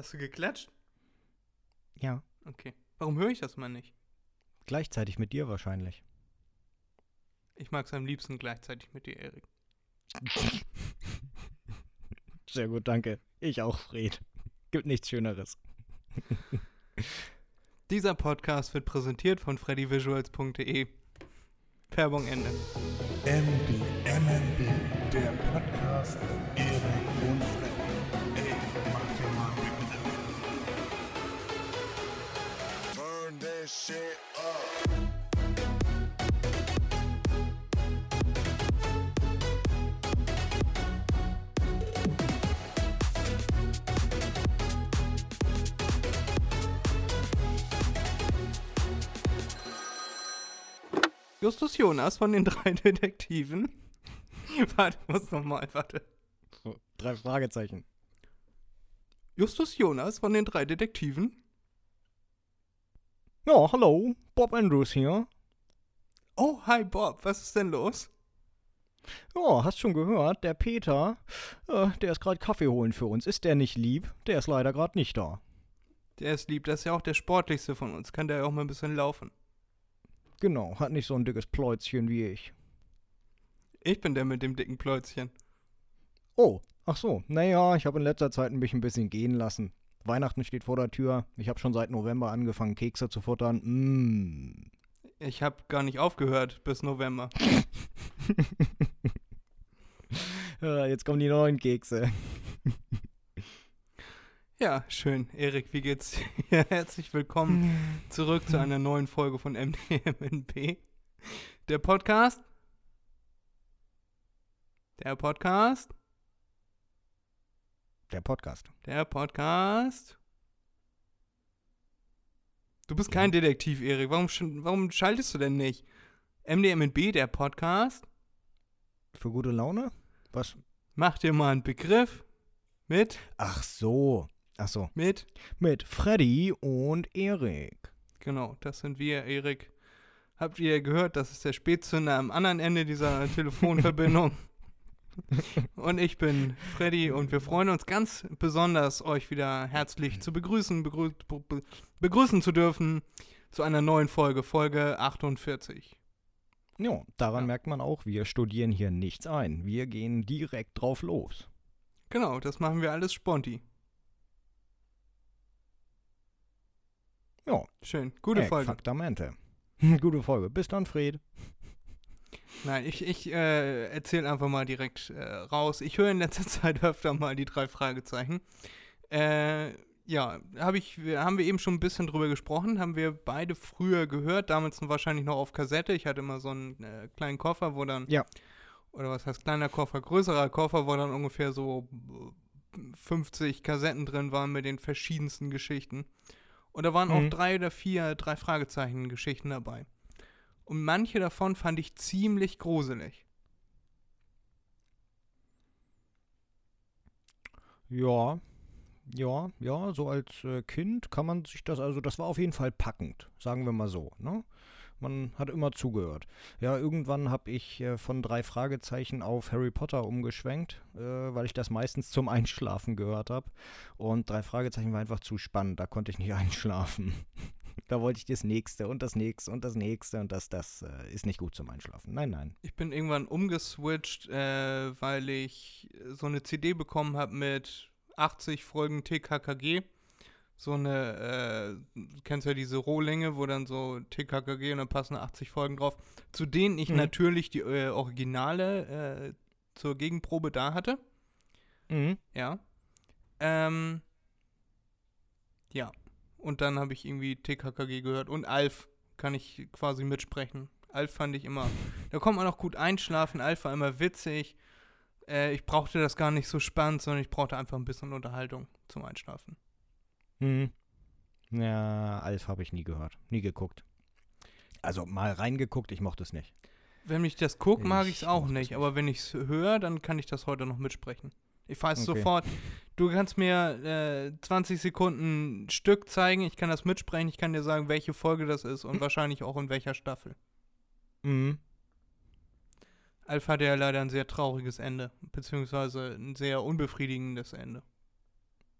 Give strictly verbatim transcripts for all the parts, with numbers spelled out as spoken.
Hast du geklatscht? Ja. Okay. Warum höre ich das mal nicht? Gleichzeitig mit dir wahrscheinlich. Ich mag es am liebsten gleichzeitig mit dir, Erik. Sehr gut, danke. Ich auch, Fred. Gibt nichts Schöneres. Dieser Podcast wird präsentiert von freddyvisuals punkt de. Werbung Ende. M B, M M B, der Podcast mit Erik und Fred. Ey, mach dir mal bitte. Turn this shit up. Justus Jonas von den drei Detektiven. Warte, muss nochmal, warte. So, drei Fragezeichen. Justus Jonas von den drei Detektiven. Ja, hallo, Bob Andrews hier. Oh, hi Bob, was ist denn los? Ja, hast schon gehört, der Peter, äh, der ist gerade Kaffee holen für uns. Ist der nicht lieb? Der ist leider gerade nicht da. Der ist lieb, das ist ja auch der sportlichste von uns. Kann der ja auch mal ein bisschen laufen. Genau, hat nicht so ein dickes Pläuzchen wie ich. Ich bin der mit dem dicken Pläuzchen. Oh, ach so. Naja, ich habe in letzter Zeit mich ein bisschen gehen lassen. Weihnachten steht vor der Tür. Ich habe schon seit November angefangen, Kekse zu futtern. Mm. Ich habe gar nicht aufgehört bis November. Ja, jetzt kommen die neuen Kekse. Ja, schön. Erik, wie geht's dir? Herzlich willkommen zurück zu einer neuen Folge von M D M N P. Der Podcast. Der Podcast. Der Podcast. Der Podcast. Du bist kein Detektiv, Erik. Warum, warum schaltest du denn nicht? M D M N P, der Podcast. Für gute Laune? Was? Mach dir mal einen Begriff mit. Ach so. Ach so. Mit? Mit Freddy und Erik. Genau, das sind wir, Erik. Habt ihr gehört, das ist der Spätzünder am anderen Ende dieser Telefonverbindung. Und ich bin Freddy und wir freuen uns ganz besonders, euch wieder herzlich zu begrüßen, begrü- be- begrüßen zu dürfen zu einer neuen Folge, Folge achtundvierzig. Jo, daran ja. merkt man auch, wir studieren hier nichts ein. Wir gehen direkt drauf los. Genau, das machen wir alles sponti. Ja, schön. Gute Folge. Faktamente. Gute Folge. Bis dann, Fred. Nein, ich, ich äh, erzähle einfach mal direkt äh, raus. Ich höre in letzter Zeit öfter mal die drei Fragezeichen. Äh, ja, hab ich, haben wir eben schon ein bisschen drüber gesprochen. Haben wir beide früher gehört. Damals wahrscheinlich noch auf Kassette. Ich hatte immer so einen äh, kleinen Koffer, wo dann, ja. oder was heißt kleiner Koffer, größerer Koffer, wo dann ungefähr so fünfzig Kassetten drin waren mit den verschiedensten Geschichten. Und da waren mhm. auch drei oder vier, drei Fragezeichen-Geschichten dabei. Und manche davon fand ich ziemlich gruselig. Ja, ja, ja, so als äh, Kind kann man sich das, also das war auf jeden Fall packend, sagen wir mal so, ne? Man hat immer zugehört. Ja, irgendwann habe ich äh, von drei Fragezeichen auf Harry Potter umgeschwenkt, äh, weil ich das meistens zum Einschlafen gehört habe. Und drei Fragezeichen war einfach zu spannend, da konnte ich nicht einschlafen. Da wollte ich das Nächste und das Nächste und das Nächste und das, das äh, ist nicht gut zum Einschlafen. Nein, nein. Ich bin irgendwann umgeswitcht, äh, weil ich so eine C D bekommen habe mit achtzig Folgen T K K G. So eine, äh, du kennst ja diese Rohlinge, wo dann so T K K G und dann passen achtzig Folgen drauf, zu denen ich mhm. natürlich die äh, Originale äh, zur Gegenprobe da hatte. Mhm. Ja. Ähm, ja. Und dann habe ich irgendwie T K K G gehört und Alf kann ich quasi mitsprechen. Alf fand ich immer, da konnte man auch gut einschlafen, Alf war immer witzig. Äh, ich brauchte das gar nicht so spannend, sondern ich brauchte einfach ein bisschen Unterhaltung zum Einschlafen. Hm. Ja, Alf habe ich nie gehört, nie geguckt. Also mal reingeguckt, ich mochte es nicht. Wenn ich das gucke, mag ich es auch nicht, aber wenn ich es höre, dann kann ich das heute noch mitsprechen. Ich weiß okay. sofort, du kannst mir äh, zwanzig Sekunden ein Stück zeigen, ich kann das mitsprechen, ich kann dir sagen, welche Folge das ist und mhm. wahrscheinlich auch in welcher Staffel. Mhm. Alf hatte ja leider ein sehr trauriges Ende, beziehungsweise ein sehr unbefriedigendes Ende.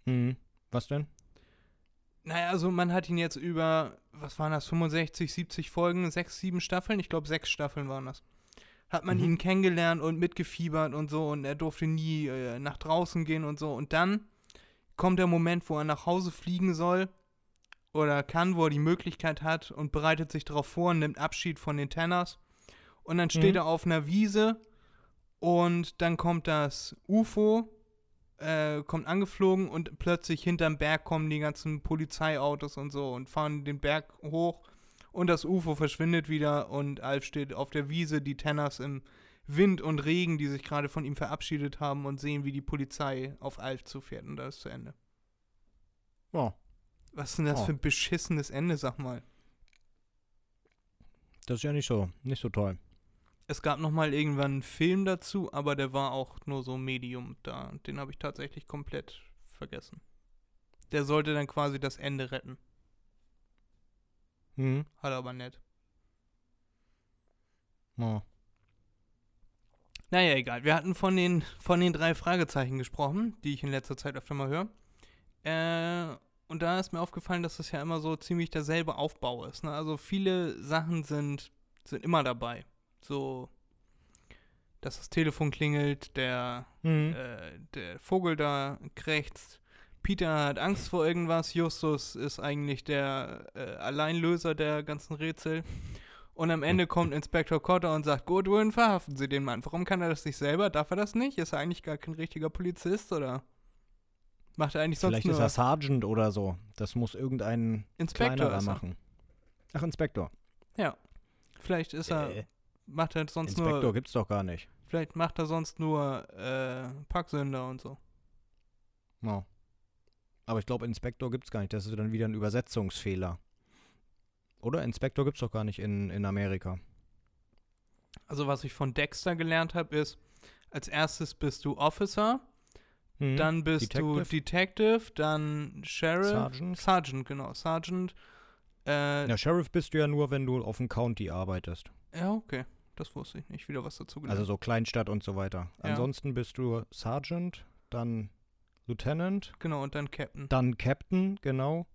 Mhm. Was denn? Naja, also man hat ihn jetzt über, was waren das, fünfundsechzig, siebzig Folgen, sechs, sieben Staffeln? Ich glaube, sechs Staffeln waren das. Hat man mhm. ihn kennengelernt und mitgefiebert und so, und er durfte nie äh, nach draußen gehen und so. Und dann kommt der Moment, wo er nach Hause fliegen soll oder kann, wo er die Möglichkeit hat, und bereitet sich darauf vor und nimmt Abschied von den Tanners. Und dann steht mhm. er auf einer Wiese und dann kommt das U F O, äh, kommt angeflogen, und plötzlich hinterm Berg kommen die ganzen Polizeiautos und so und fahren den Berg hoch. Und das U F O verschwindet wieder und Alf steht auf der Wiese, die Tanners im Wind und Regen, die sich gerade von ihm verabschiedet haben, und sehen, wie die Polizei auf Alf zufährt, und das ist zu Ende. Ja. Was ist denn das ja. für ein beschissenes Ende, sag mal? Das ist ja nicht so, nicht so toll. Es gab nochmal irgendwann einen Film dazu, aber der war auch nur so Medium da. Den habe ich tatsächlich komplett vergessen. Der sollte dann quasi das Ende retten. Mhm. Hat er aber nett. Ja. Naja, egal. Wir hatten von den, von den drei Fragezeichen gesprochen, die ich in letzter Zeit öfter mal höre. Äh, und da ist mir aufgefallen, dass das ja immer so ziemlich derselbe Aufbau ist, ne? Also viele Sachen sind, sind immer dabei. So, dass das Telefon klingelt, der, mhm. äh, der Vogel da krächzt, Peter hat Angst vor irgendwas, Justus ist eigentlich der äh, Alleinlöser der ganzen Rätsel. Und am Ende kommt Inspektor Cotter und sagt, Goodwin, verhaften Sie den Mann. Warum kann er das nicht selber? Darf er das nicht? Ist er eigentlich gar kein richtiger Polizist, oder macht er eigentlich sonst Vielleicht nur... Vielleicht ist er Sergeant oder so. Das muss irgendein Inspektor kleinerer machen. Ach, Inspektor. Ja. Vielleicht ist er... Äh, macht er sonst Inspektor nur... Inspektor gibt's doch gar nicht. Vielleicht macht er sonst nur äh, Parksünder und so. No. Aber ich glaube, Inspektor gibt's gar nicht. Das ist dann wieder ein Übersetzungsfehler. Oder? Inspektor gibt's doch gar nicht in, in Amerika. Also, was ich von Dexter gelernt habe, ist, als erstes bist du Officer, mhm. dann bist Detective. du Detective, dann Sheriff. Sergeant. Sergeant, genau. Sergeant. Äh, ja, Sheriff bist du ja nur, wenn du auf dem County arbeitest. Ja, okay. Das wusste ich nicht. Wieder was dazu gelernt. Also so Kleinstadt und so weiter. Ja. Ansonsten bist du Sergeant, dann Lieutenant. Genau, und dann Captain. Dann Captain, genau.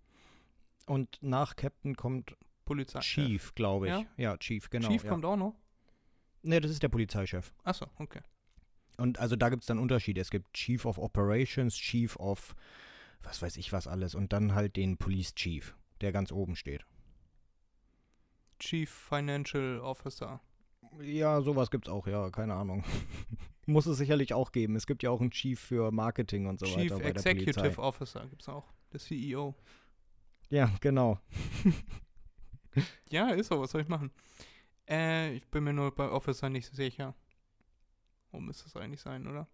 Und nach Captain kommt Polizei. Chief, glaube ich. Ja? ja, Chief, genau. Chief ja. kommt auch noch? Ne, das ist der Polizeichef. Achso, okay. Und also da gibt es dann Unterschiede. Es gibt Chief of Operations, Chief of was weiß ich was alles, und dann halt den Police Chief, der ganz oben steht. Chief Financial Officer. Ja, sowas gibt's auch, ja, keine Ahnung. Muss es sicherlich auch geben. Es gibt ja auch einen Chief für Marketing und so Chief weiter bei der Polizei. Chief Executive Officer gibt's auch, der C E O. Ja, genau. Ja, ist so, was soll ich machen? Äh, ich bin mir nur bei Officer nicht sicher. Wo müsste es eigentlich sein, oder?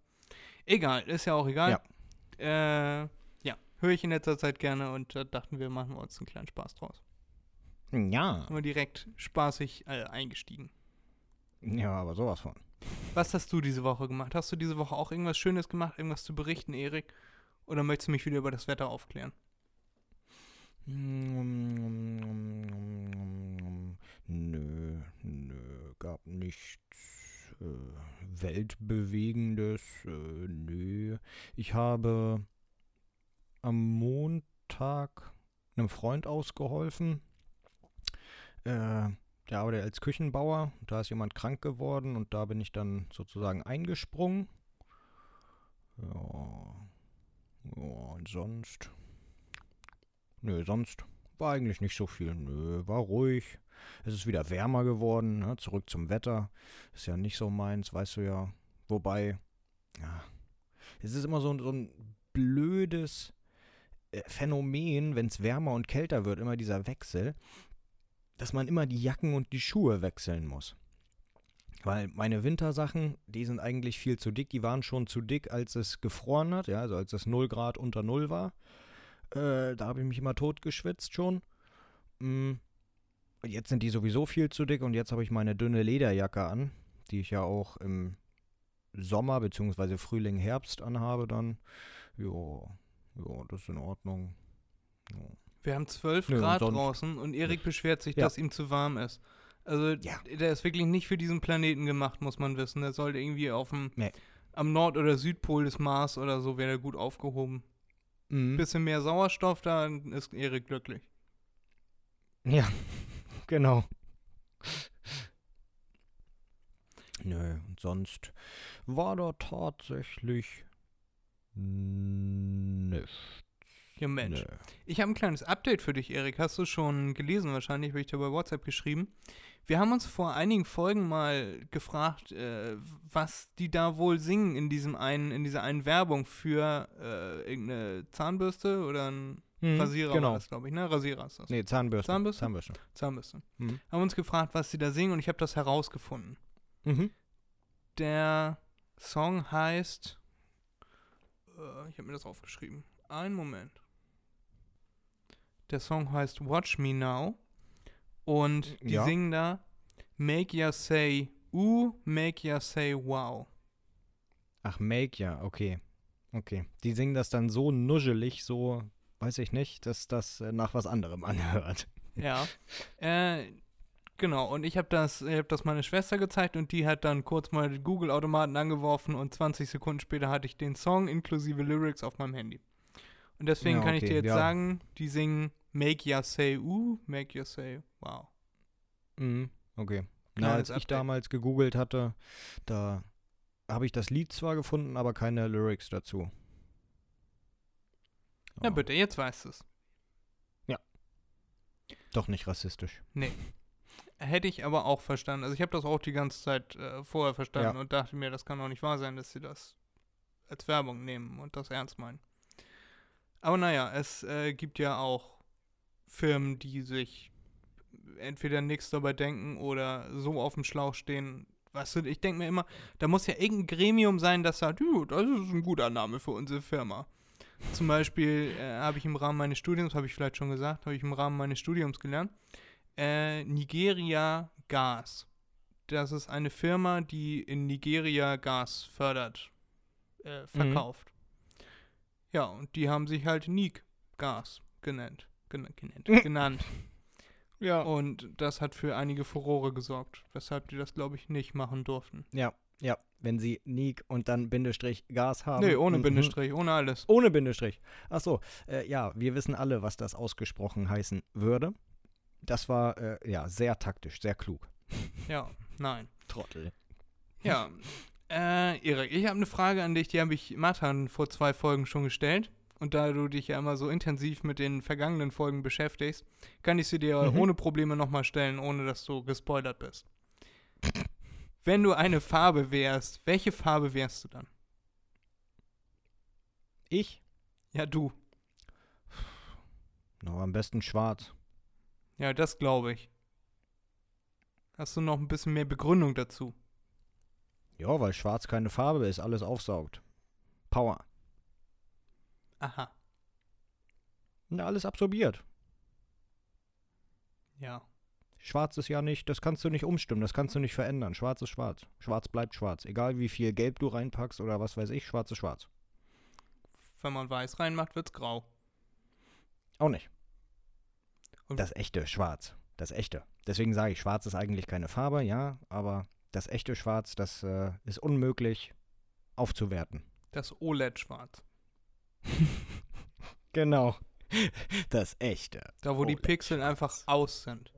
Egal, ist ja auch egal. Ja. Äh, ja, höre ich in letzter Zeit gerne, und da dachten wir, machen wir uns einen kleinen Spaß draus. Ja. Nur direkt spaßig äh, eingestiegen. Ja, aber sowas von. Was hast du diese Woche gemacht? Hast du diese Woche auch irgendwas Schönes gemacht, irgendwas zu berichten, Erik? Oder möchtest du mich wieder über das Wetter aufklären? Nö, nö, gab nichts äh, Weltbewegendes, äh, nö. Ich habe am Montag einem Freund ausgeholfen. Äh, der arbeitet als Küchenbauer, da ist jemand krank geworden, und da bin ich dann sozusagen eingesprungen. Ja, ja, und sonst, nö, sonst war eigentlich nicht so viel, nö, war ruhig. Es ist wieder wärmer geworden, ne? Zurück zum Wetter, ist ja nicht so meins, weißt du ja. Wobei, ja, es ist immer so, so ein blödes Phänomen, wenn es wärmer und kälter wird, immer dieser Wechsel, dass man immer die Jacken und die Schuhe wechseln muss. Weil meine Wintersachen, die sind eigentlich viel zu dick, die waren schon zu dick, als es gefroren hat, ja, also als es null Grad unter null war. Äh, da habe ich mich immer totgeschwitzt schon. Mm. Jetzt sind die sowieso viel zu dick, und jetzt habe ich meine dünne Lederjacke an, die ich ja auch im Sommer bzw. Frühling, Herbst anhabe dann. Jo, jo, das ist in Ordnung. Jo. Wir haben zwölf Nö, Grad und draußen, und Erik beschwert sich, ja. dass ihm zu warm ist. Also ja. der ist wirklich nicht für diesen Planeten gemacht, muss man wissen. Der sollte irgendwie auf dem nee. am Nord- oder Südpol des Mars oder so, wäre der gut aufgehoben. Mhm. Bisschen mehr Sauerstoff, dann ist Erik glücklich. Ja, genau. Nö, und sonst war da tatsächlich nichts. Ja, Mensch. Nö. Ich habe ein kleines Update für dich, Erik. Hast du schon gelesen? Wahrscheinlich habe ich dir bei WhatsApp geschrieben. Wir haben uns vor einigen Folgen mal gefragt, äh, was die da wohl singen in diesem einen, in dieser einen Werbung für äh, irgendeine Zahnbürste oder ein mhm, Rasierer, genau. War das, glaube ich, ne? Rasierer ist das. Nee, Zahnbürste. Zahnbürste. Zahnbürste. Zahnbürste. Mhm. Haben uns gefragt, was die da singen, und ich habe das herausgefunden. Mhm. Der Song heißt, äh, ich habe mir das aufgeschrieben. Einen Moment. Der Song heißt Watch Me Now. Und die ja. singen da Make Ya Say Ooh, Make Ya Say Wow. Ach, Make Ya, okay. Okay. Die singen das dann so nuschelig, so, weiß ich nicht, dass das nach was anderem anhört. Ja. äh, genau. Und ich habe das, ich hab das meiner Schwester gezeigt, und die hat dann kurz mal den Google-Automaten angeworfen, und zwanzig Sekunden später hatte ich den Song inklusive Lyrics auf meinem Handy. Und deswegen ja, okay, kann ich dir jetzt ja. sagen, die singen Make Ya Say Ooh, Make Ya Say Wow. Mhm, okay. Na, als ich damals gegoogelt hatte, da habe ich das Lied zwar gefunden, aber keine Lyrics dazu. Oh. Na bitte, jetzt weißt du es. Ja. Doch nicht rassistisch. Nee. Hätte ich aber auch verstanden. Also ich habe das auch die ganze Zeit äh, vorher verstanden ja. und dachte mir, das kann doch nicht wahr sein, dass sie das als Werbung nehmen und das ernst meinen. Aber naja, es äh, gibt ja auch Firmen, die sich entweder nichts dabei denken oder so auf dem Schlauch stehen. Weißt du, ich denke mir immer, da muss ja irgendein Gremium sein, das sagt, ja, das ist ein guter Name für unsere Firma. Zum Beispiel äh, habe ich im Rahmen meines Studiums, habe ich vielleicht schon gesagt, habe ich im Rahmen meines Studiums gelernt, äh, Nigeria Gas. Das ist eine Firma, die in Nigeria Gas fördert, äh, verkauft. Mhm. Ja, und die haben sich halt Nig Gas genannt. Gen- genannt. genannt. Ja. Und das hat für einige Furore gesorgt, weshalb die das, glaube ich, nicht machen durften. Ja, ja. Wenn sie Nig und dann Bindestrich Gas haben. Nee, ohne mhm. Bindestrich, ohne alles. Ohne Bindestrich. Ach so, äh, ja, wir wissen alle, was das ausgesprochen heißen würde. Das war, äh, ja, sehr taktisch, sehr klug. Ja, nein. Trottel. Ja. Äh, Erik, ich habe eine Frage an dich, die habe ich Matan vor zwei Folgen schon gestellt. Und da du dich ja immer so intensiv mit den vergangenen Folgen beschäftigst, kann ich sie dir mhm. ohne Probleme nochmal stellen, ohne dass du gespoilert bist. Wenn du eine Farbe wärst, welche Farbe wärst du dann? Ich? Ja, du. Na, am besten schwarz. Ja, das glaube ich. Hast du noch ein bisschen mehr Begründung dazu? Ja, weil schwarz keine Farbe ist, alles aufsaugt. Power. Aha. Na, alles absorbiert. Ja. Schwarz ist ja nicht, das kannst du nicht umstimmen, das kannst du nicht verändern. Schwarz ist schwarz. Schwarz bleibt schwarz. Egal wie viel Gelb du reinpackst oder was weiß ich, schwarz ist schwarz. Wenn man Weiß reinmacht, wird's grau. Auch nicht. Und das echte Schwarz. Das echte. Deswegen sage ich, schwarz ist eigentlich keine Farbe, ja, aber... Das echte Schwarz, das äh, ist unmöglich aufzuwerten. Das O L E D-Schwarz. Genau. Das echte. Da, wo O L E D die Pixel schwarz. Einfach aus sind.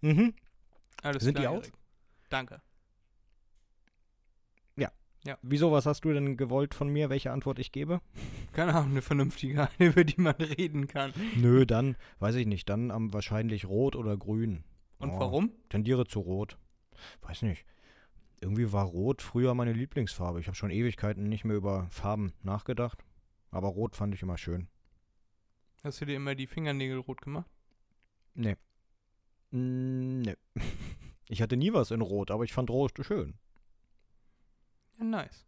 Mhm. Alles sind klar, die aus? Erik. Danke. Ja. ja. Wieso, was hast du denn gewollt von mir, welche Antwort ich gebe? Keine Ahnung, eine vernünftige, eine, über die man reden kann. Nö, dann, weiß ich nicht, dann am wahrscheinlich rot oder grün. Und oh, warum? Tendiere zu rot. Weiß nicht. Irgendwie war Rot früher meine Lieblingsfarbe. Ich habe schon Ewigkeiten nicht mehr über Farben nachgedacht. Aber Rot fand ich immer schön. Hast du dir immer die Fingernägel rot gemacht? Nee. Mm, nee. Ich hatte nie was in Rot, aber ich fand Rot schön. Ja, nice.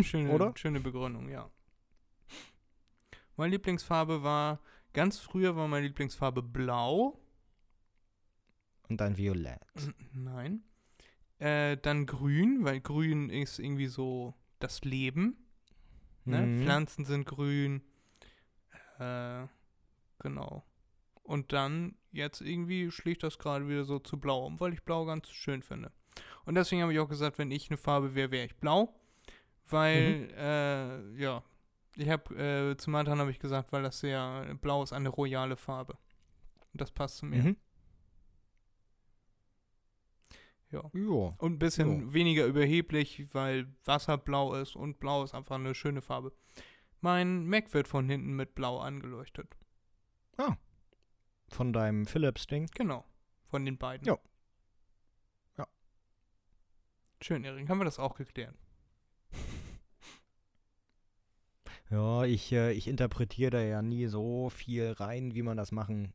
Schöne, oder? Schöne Begründung, ja. Meine Lieblingsfarbe war, ganz früher war meine Lieblingsfarbe Blau. Und dann Violett. Nein. Äh, dann Grün, weil Grün ist irgendwie so das Leben. Ne? Mhm. Pflanzen sind grün. Äh, genau. Und dann, jetzt irgendwie schlägt das gerade wieder so zu Blau um, weil ich Blau ganz schön finde. Und deswegen habe ich auch gesagt, wenn ich eine Farbe wäre, wäre ich Blau. Weil, mhm. äh, ja, Ich habe, äh, zu Matan habe ich gesagt, weil das ja, blau ist eine royale Farbe. Und das passt zu mir. Mhm. Ja. Jo. Und ein bisschen jo. weniger überheblich, weil Wasserblau ist und Blau ist einfach eine schöne Farbe. Mein Mac wird von hinten mit Blau angeleuchtet. Ah. Von deinem Philips-Ding? Genau. Von den beiden. Ja. Ja. Schön, Erik. Haben wir das auch geklärt? Ja, ich, äh, ich interpretiere da ja nie so viel rein, wie man das machen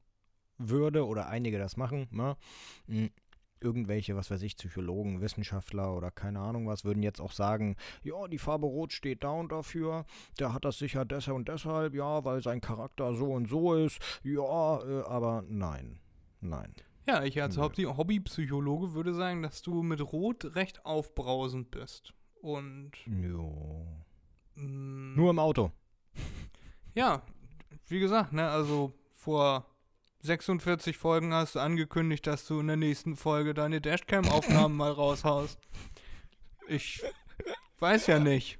würde oder einige das machen. Ne? Mhm. Irgendwelche, was weiß ich, Psychologen, Wissenschaftler oder keine Ahnung was, würden jetzt auch sagen, ja, die Farbe Rot steht da und dafür, der hat das sicher deshalb und deshalb, ja, weil sein Charakter so und so ist, ja, äh, aber nein, nein. Ja, ich als Hobbypsychologe würde sagen, dass du mit Rot recht aufbrausend bist und... Jo. M- Nur im Auto. Ja, wie gesagt, ne, also vor... sechsundvierzig Folgen hast du angekündigt, dass du in der nächsten Folge deine Dashcam-Aufnahmen mal raushaust. Ich weiß ja nicht.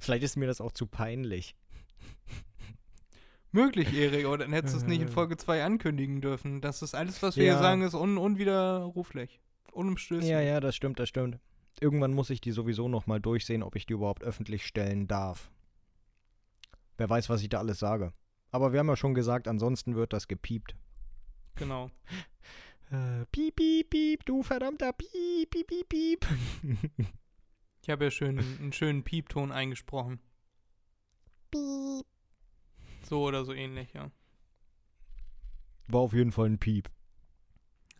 Vielleicht ist mir das auch zu peinlich. Möglich, Erik, oder dann hättest du es nicht in Folge zwei ankündigen dürfen. Das ist alles, was wir ja. hier sagen, ist un- unwiderruflich. Unumstößlich. Ja, ja, das stimmt, das stimmt. Irgendwann muss ich die sowieso nochmal durchsehen, ob ich die überhaupt öffentlich stellen darf. Wer weiß, was ich da alles sage. Aber wir haben ja schon gesagt, ansonsten wird das gepiept. Genau. Äh, piep, piep, piep, du verdammter Piep, piep, piep, piep. Ich habe ja schön, einen schönen Piepton eingesprochen. Piep. So oder so ähnlich, ja. War auf jeden Fall ein Piep.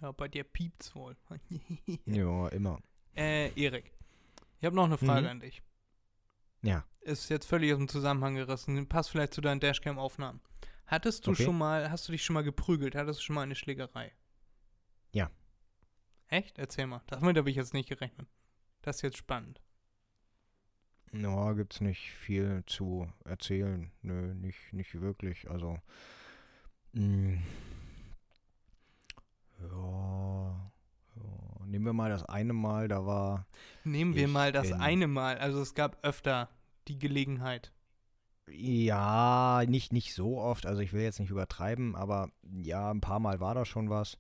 Ja, bei dir piept's wohl. Ja, immer. Äh, Erik, ich habe noch eine Frage mhm. an dich. Ja. Ist jetzt völlig aus dem Zusammenhang gerissen. Passt vielleicht zu deinen Dashcam-Aufnahmen. Hattest du okay. schon mal, hast du dich schon mal geprügelt? Hattest du schon mal eine Schlägerei? Ja. Echt? Erzähl mal. Damit habe ich jetzt nicht gerechnet. Das ist jetzt spannend. Ja, gibt's nicht viel zu erzählen. Nö, nicht, nicht wirklich. Also, mh. ja... Nehmen wir mal das eine Mal, da war... Nehmen wir mal das eine Mal, also es gab öfter die Gelegenheit. Ja, nicht, nicht so oft, also ich will jetzt nicht übertreiben, aber ja, ein paar Mal war da schon was.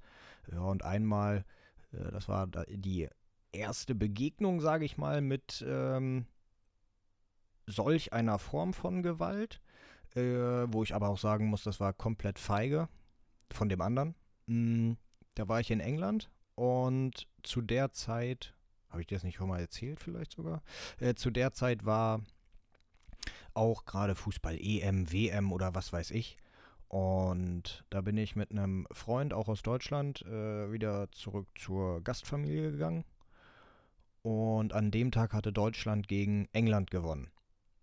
Ja, und einmal, das war die erste Begegnung, sage ich mal, mit ähm, solch einer Form von Gewalt, äh, wo ich aber auch sagen muss, das war komplett feige von dem anderen. Mhm. Da war ich in England. Und zu der Zeit, habe ich dir das nicht schon mal erzählt vielleicht sogar, äh, zu der Zeit war auch gerade Fußball E M, W M oder was weiß ich. Und da bin ich mit einem Freund, auch aus Deutschland, äh, wieder zurück zur Gastfamilie gegangen. Und an dem Tag hatte Deutschland gegen England gewonnen.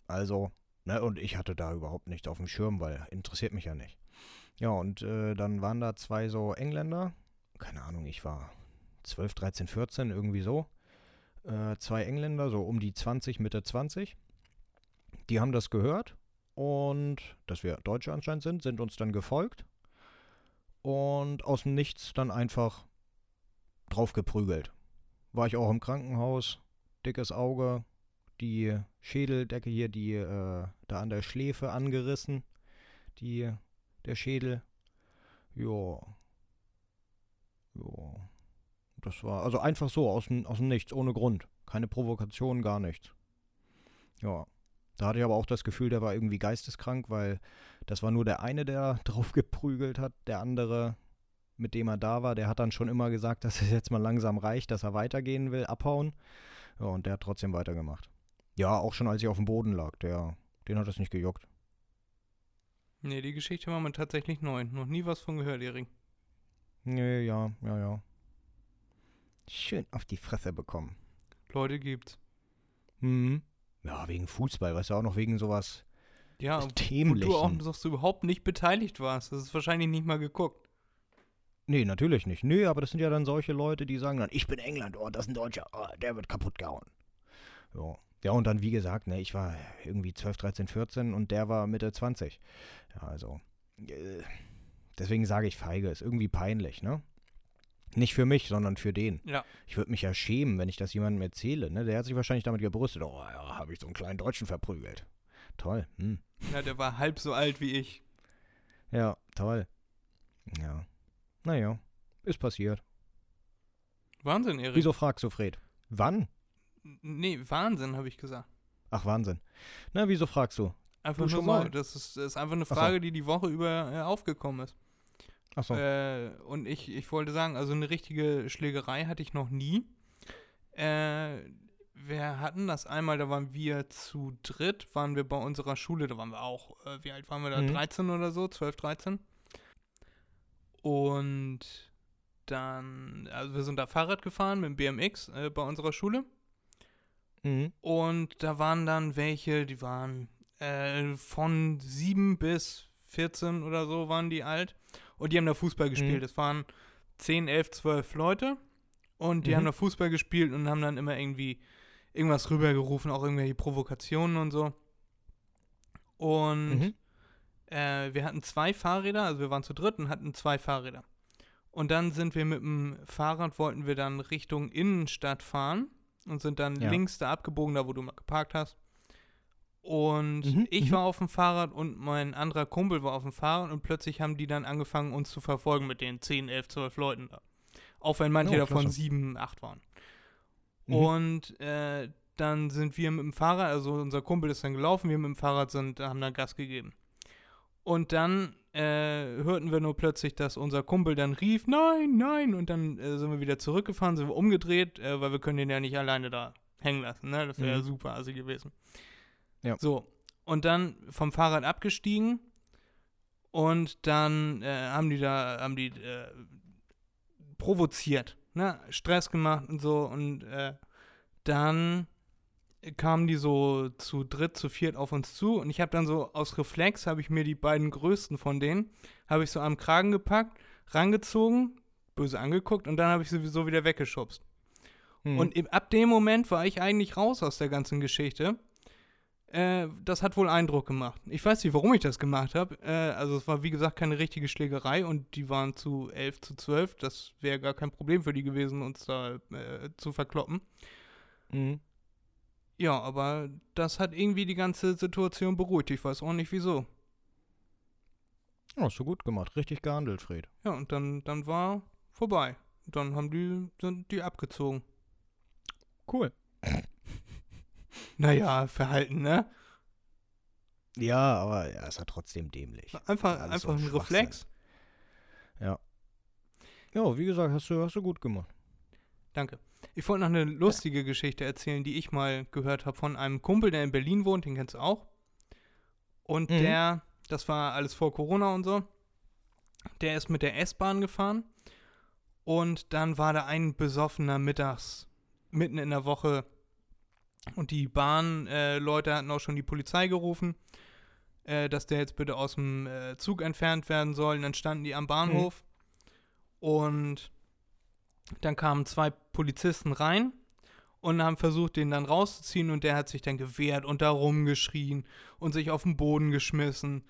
Also, ne, und ich hatte da überhaupt nichts auf dem Schirm, weil interessiert mich ja nicht. Ja, und äh, dann waren da zwei so Engländer, keine Ahnung, ich war zwölf, dreizehn, vierzehn, irgendwie so, äh, zwei Engländer, so um die zwanzig, Mitte zwanzig, die haben das gehört und dass wir Deutsche anscheinend sind, sind uns dann gefolgt und aus dem Nichts dann einfach drauf geprügelt. War ich auch im Krankenhaus, dickes Auge, die Schädeldecke hier, die äh, da an der Schläfe angerissen, die, der Schädel, ja. Jo, das war, also einfach so, aus dem, aus dem Nichts, ohne Grund. Keine Provokation, gar nichts. Ja, da hatte ich aber auch das Gefühl, der war irgendwie geisteskrank, weil das war nur der eine, der drauf geprügelt hat. Der andere, mit dem er da war, der hat dann schon immer gesagt, dass es jetzt mal langsam reicht, dass er weitergehen will, abhauen. Ja, und der hat trotzdem weitergemacht. Ja, auch schon als ich auf dem Boden lag, der, den hat das nicht gejuckt. Nee, die Geschichte war mir tatsächlich neu. Noch nie was von gehört, Erik. Nee, ja, ja, ja. Schön auf die Fresse bekommen. Leute gibt's. Mhm. Ja, wegen Fußball, weißt du, auch noch wegen sowas ja, Dämlichen. Ja, wo du auch sagst, du überhaupt nicht beteiligt warst. Das ist wahrscheinlich nicht mal geguckt. Nee, natürlich nicht. Nee, aber das sind ja dann solche Leute, die sagen dann, ich bin England, oh, das ist ein Deutscher, oh, der wird kaputt gehauen. Ja. Ja, und dann, wie gesagt, ne, ich war irgendwie zwölf, dreizehn, vierzehn und der war Mitte zwanzig. Ja, also... Äh. Deswegen sage ich feige, ist irgendwie peinlich, ne? Nicht für mich, sondern für den. Ja. Ich würde mich ja schämen, wenn ich das jemandem erzähle. Ne? Der hat sich wahrscheinlich damit gebrüstet. Oh, ja, habe ich so einen kleinen Deutschen verprügelt. Toll. Hm. Ja, der war halb so alt wie ich. Ja, toll. Ja. Naja, ist passiert. Wahnsinn, Erik. Wieso fragst du, Fred? Wann? Nee, Wahnsinn, habe ich gesagt. Ach, Wahnsinn. Na, wieso fragst du? Einfach du nur schon so. Mal? Das ist, das ist einfach eine Frage, so. Die die Woche über äh, aufgekommen ist. Ach so. Äh, und ich, ich wollte sagen, also eine richtige Schlägerei hatte ich noch nie. Äh, wir hatten das einmal, da waren wir zu dritt, waren wir bei unserer Schule, da waren wir auch, äh, wie alt waren wir da, mhm. dreizehn oder so, zwölf, dreizehn. Und dann, also wir sind da Fahrrad gefahren mit dem B M X äh, bei unserer Schule. Mhm. Und da waren dann welche, die waren äh, von sieben bis vierzehn oder so waren die alt. Und die haben da Fußball gespielt. Es mhm. waren zehn, elf, zwölf Leute. Und die mhm. haben da Fußball gespielt und haben dann immer irgendwie irgendwas rübergerufen, auch irgendwelche Provokationen und so. Und mhm. äh, wir hatten zwei Fahrräder, also wir waren zu dritt und hatten zwei Fahrräder. Und dann sind wir mit dem Fahrrad, wollten wir dann Richtung Innenstadt fahren und sind dann ja. links da abgebogen, da wo du mal geparkt hast. Und mhm, ich war auf dem Fahrrad und mein anderer Kumpel war auf dem Fahrrad und plötzlich haben die dann angefangen, uns zu verfolgen mit den zehn, elf, zwölf Leuten da. Auch wenn manche oh, davon sieben, acht waren. Mhm. Und äh, dann sind wir mit dem Fahrrad, also unser Kumpel ist dann gelaufen, wir mit dem Fahrrad sind, haben dann Gas gegeben. Und dann äh, hörten wir nur plötzlich, dass unser Kumpel dann rief, nein, nein, und dann äh, sind wir wieder zurückgefahren, sind wir umgedreht, äh, weil wir können den ja nicht alleine da hängen lassen, ne? Das wäre mhm. ja super assi gewesen. Ja. So, und dann vom Fahrrad abgestiegen und dann äh, haben die da, haben die äh, provoziert, ne, Stress gemacht und so und äh, dann kamen die so zu dritt, zu viert auf uns zu und ich habe dann so aus Reflex, habe ich mir die beiden größten von denen, habe ich so am Kragen gepackt, rangezogen, böse angeguckt und dann habe ich sowieso wieder weggeschubst. Mhm. Und ab dem Moment war ich eigentlich raus aus der ganzen Geschichte. Äh, das hat wohl Eindruck gemacht. Ich weiß nicht, warum ich das gemacht habe. Äh, also es war, wie gesagt, keine richtige Schlägerei und die waren zu elf, zu zwölf. Das wäre gar kein Problem für die gewesen, uns da äh, zu verkloppen. Mhm. Ja, aber das hat irgendwie die ganze Situation beruhigt. Ich weiß auch nicht, wieso. Ja, hast du gut gemacht. Richtig gehandelt, Fred. Ja, und dann, dann war vorbei. Dann haben die, sind die abgezogen. Cool. Naja, Verhalten, ne? Ja, aber ja, ist ja trotzdem dämlich. Einfach, einfach ein Reflex. Ja. Ja, wie gesagt, hast du, hast du gut gemacht. Danke. Ich wollte noch eine lustige ja. Geschichte erzählen, die ich mal gehört habe von einem Kumpel, der in Berlin wohnt, den kennst du auch. Und mhm. der, das war alles vor Corona und so, der ist mit der S-Bahn gefahren und dann war da ein besoffener mittags, mitten in der Woche. Und die Bahnleute äh, hatten auch schon die Polizei gerufen, äh, dass der jetzt bitte aus dem äh, Zug entfernt werden soll. Und dann standen die am Bahnhof mhm. und dann kamen zwei Polizisten rein und haben versucht, den dann rauszuziehen. Und der hat sich dann gewehrt und da rumgeschrien und sich auf den Boden geschmissen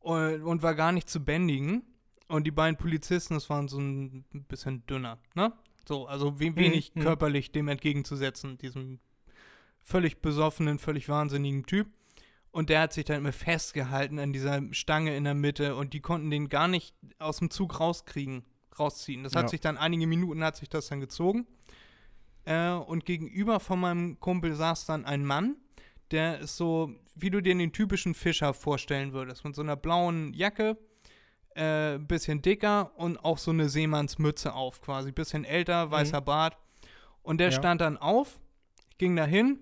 und, und war gar nicht zu bändigen. Und die beiden Polizisten, das waren so ein bisschen dünner, ne? So, also we- wenig mhm. körperlich dem entgegenzusetzen, diesem völlig besoffenen, völlig wahnsinnigen Typ. Und der hat sich dann immer festgehalten an dieser Stange in der Mitte und die konnten den gar nicht aus dem Zug rauskriegen, rausziehen. Das ja. hat sich dann einige Minuten, hat sich das dann gezogen. Äh, und gegenüber von meinem Kumpel saß dann ein Mann, der ist so, wie du dir den typischen Fischer vorstellen würdest, mit so einer blauen Jacke, äh, ein bisschen dicker und auch so eine Seemannsmütze auf quasi, bisschen älter, weißer mhm. Bart. Und der ja. stand dann auf, ging da hin,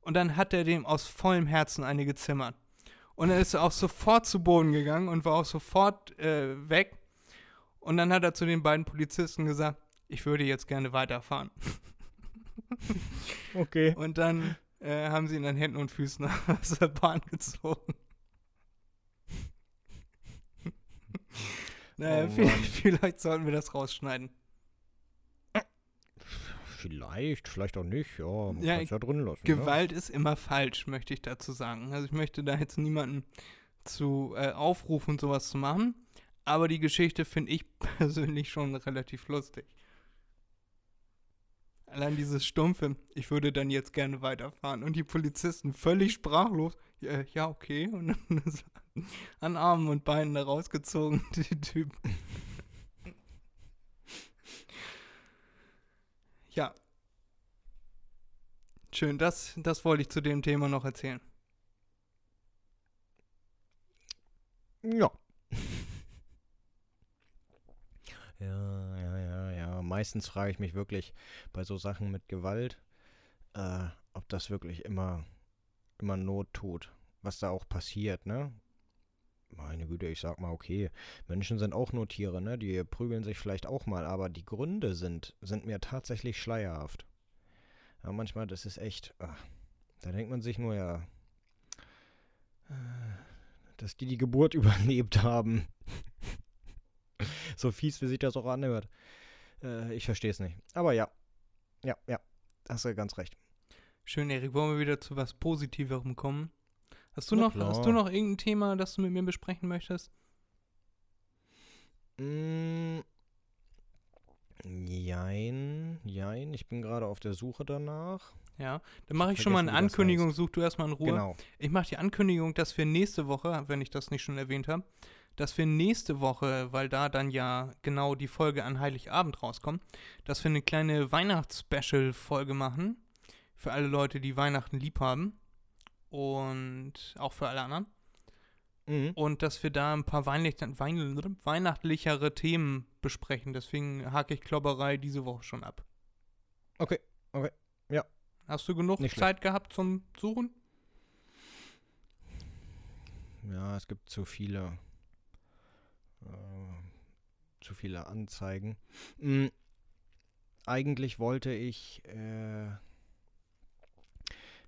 und dann hat er dem aus vollem Herzen eine gezimmert. Und er ist auch sofort zu Boden gegangen und war auch sofort äh, weg. Und dann hat er zu den beiden Polizisten gesagt, ich würde jetzt gerne weiterfahren. Okay. Und dann äh, haben sie ihn an Händen und Füßen aus der Bahn gezogen. Naja, oh vielleicht, vielleicht sollten wir das rausschneiden. Vielleicht, vielleicht auch nicht, ja, man ja, kann es ja drin lassen. Gewalt ja. ist immer falsch, möchte ich dazu sagen. Also ich möchte da jetzt niemanden zu äh, aufrufen, sowas zu machen, Aber die Geschichte finde ich persönlich schon relativ lustig. Allein dieses Stumpfe, ich würde dann jetzt gerne weiterfahren. Und die Polizisten völlig sprachlos, ja, ja okay. Und dann ist an Armen und Beinen da rausgezogen, die Typen. Ja. Schön, das, das wollte ich zu dem Thema noch erzählen. Ja. Ja, ja, ja, ja. Meistens frage ich mich wirklich bei so Sachen mit Gewalt, äh, ob das wirklich immer, immer Not tut, was da auch passiert, ne? Meine Güte, ich sag mal, okay, Menschen sind auch nur Tiere, ne? Die prügeln sich vielleicht auch mal, aber die Gründe sind, sind mir tatsächlich schleierhaft. Ja, manchmal, das ist echt, ach, da denkt man sich nur, ja, dass die die Geburt überlebt haben. So fies, wie sich das auch anhört. Äh, ich verstehe es nicht. Aber ja. Ja, ja. Hast du ganz recht. Schön, Erik. Wollen wir wieder zu was Positiverem kommen? Hast du, noch, hast du noch irgendein Thema, das du mit mir besprechen möchtest? Mm, jein. Jein. Ich bin gerade auf der Suche danach. Ja. Dann mache ich, ich schon mal eine Ankündigung. Such du erstmal in Ruhe. Genau. Ich mache die Ankündigung, dass wir nächste Woche, wenn ich das nicht schon erwähnt habe, dass wir nächste Woche, weil da dann ja genau die Folge an Heiligabend rauskommt, dass wir eine kleine Weihnachts-Special-Folge machen. Für alle Leute, die Weihnachten lieb haben. Und auch für alle anderen. Mhm. Und dass wir da ein paar Weinlich- Wein- weihnachtlichere Themen besprechen. Deswegen hake ich Klopperei diese Woche schon ab. Okay, okay, ja. Hast du genug Nicht Zeit schlecht. gehabt zum Suchen? Ja, es gibt zu viele... Äh, zu viele Anzeigen. Mhm. Eigentlich wollte ich äh,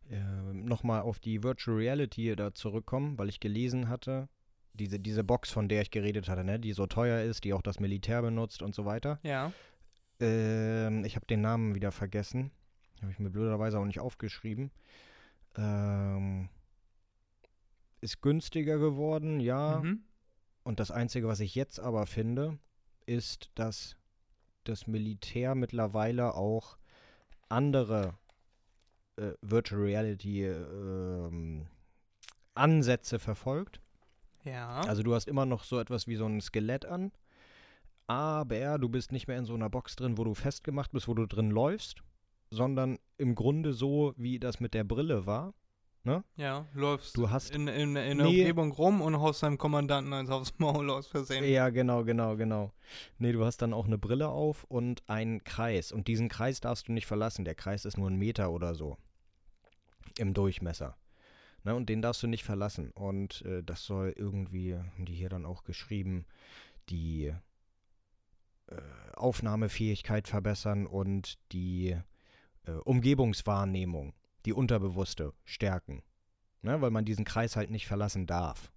äh, nochmal auf die Virtual Reality da zurückkommen, weil ich gelesen hatte, diese, diese Box, von der ich geredet hatte, ne, die so teuer ist, die auch das Militär benutzt und so weiter. Ja. Äh, ich habe den Namen wieder vergessen. Habe ich mir blöderweise auch nicht aufgeschrieben. Ähm, ist günstiger geworden, ja. Mhm. Und das Einzige, was ich jetzt aber finde, ist, dass das Militär mittlerweile auch andere äh, Virtual Reality äh, Ansätze verfolgt. Ja. Also du hast immer noch so etwas wie so ein Skelett an, aber du bist nicht mehr in so einer Box drin, wo du festgemacht bist, wo du drin läufst, sondern im Grunde so, wie das mit der Brille war. Ne? Ja, läufst du hast in, in, in der nee, Umgebung rum und haust deinem Kommandanten eins aufs Maul aus Versehen. Ja, genau, genau, genau. Nee, du hast dann auch eine Brille auf und einen Kreis. Und diesen Kreis darfst du nicht verlassen. Der Kreis ist nur ein Meter oder so im Durchmesser. Ne? Und den darfst du nicht verlassen. Und äh, das soll irgendwie, haben die hier dann auch geschrieben, die äh, Aufnahmefähigkeit verbessern und die äh, Umgebungswahrnehmung. Die Unterbewusste stärken, ne? Weil man diesen Kreis halt nicht verlassen darf.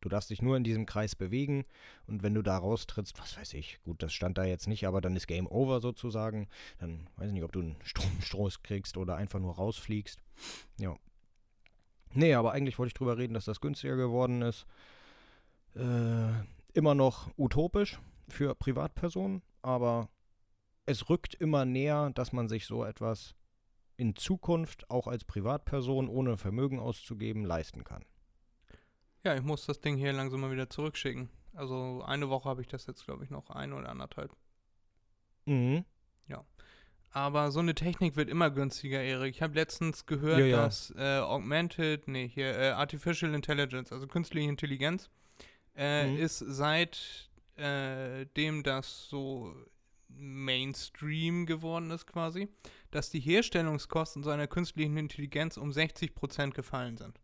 Du darfst dich nur in diesem Kreis bewegen und wenn du da raustrittst, was weiß ich, gut, das stand da jetzt nicht, aber dann ist Game Over sozusagen. Dann weiß ich nicht, ob du einen Stromstoß kriegst oder einfach nur rausfliegst. Ja. Nee, aber eigentlich wollte ich drüber reden, dass das günstiger geworden ist. Äh, immer noch utopisch für Privatpersonen, aber es rückt immer näher, dass man sich so etwas in Zukunft auch als Privatperson ohne Vermögen auszugeben, leisten kann. Ja, ich muss das Ding hier langsam mal wieder zurückschicken. Also eine Woche habe ich das jetzt, glaube ich, noch ein oder anderthalb. Mhm. Ja. Aber so eine Technik wird immer günstiger, Erik. Ich habe letztens gehört, ja, ja. dass äh, Augmented, nee, hier, äh, Artificial Intelligence, also künstliche Intelligenz, äh, mhm. ist seit äh, dem, dass so Mainstream geworden ist quasi, dass die Herstellungskosten so einer künstlichen Intelligenz um sechzig Prozent gefallen sind.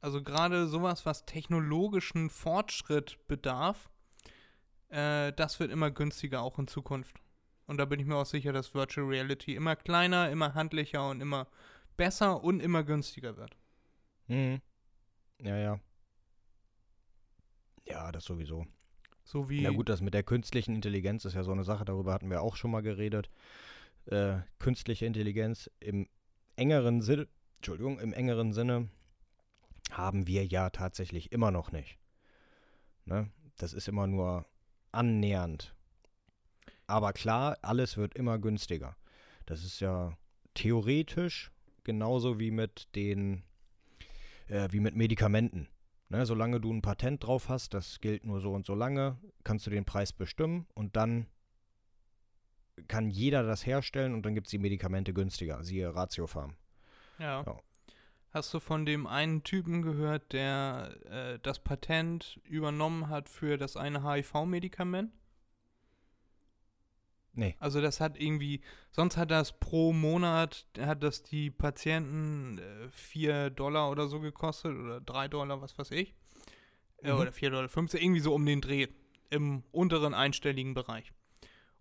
Also gerade sowas, was technologischen Fortschritt bedarf, äh, das wird immer günstiger, auch in Zukunft. Und da bin ich mir auch sicher, dass Virtual Reality immer kleiner, immer handlicher und immer besser und immer günstiger wird. Mhm. Ja, ja. Ja, das sowieso. So wie Na gut, das mit der künstlichen Intelligenz ist ja so eine Sache, darüber hatten wir auch schon mal geredet. Äh, künstliche Intelligenz im engeren Sinne, Entschuldigung, im engeren Sinne haben wir ja tatsächlich immer noch nicht. Ne? Das ist immer nur annähernd. Aber klar, alles wird immer günstiger. Das ist ja theoretisch genauso wie mit den, äh, wie mit Medikamenten. Ne? Solange du ein Patent drauf hast, das gilt nur so und so lange, kannst du den Preis bestimmen und dann kann jeder das herstellen und dann gibt es die Medikamente günstiger, siehe Ratiofarm. Ja. ja. Hast du von dem einen Typen gehört, der äh, das Patent übernommen hat für das eine H I V-Medikament? Nee. Also das hat irgendwie, sonst hat das pro Monat, hat das die Patienten äh, vier Dollar oder so gekostet oder drei Dollar, was weiß ich. Äh, mhm. Oder vier Dollar fünfzig, irgendwie so um den Dreh, im unteren einstelligen Bereich.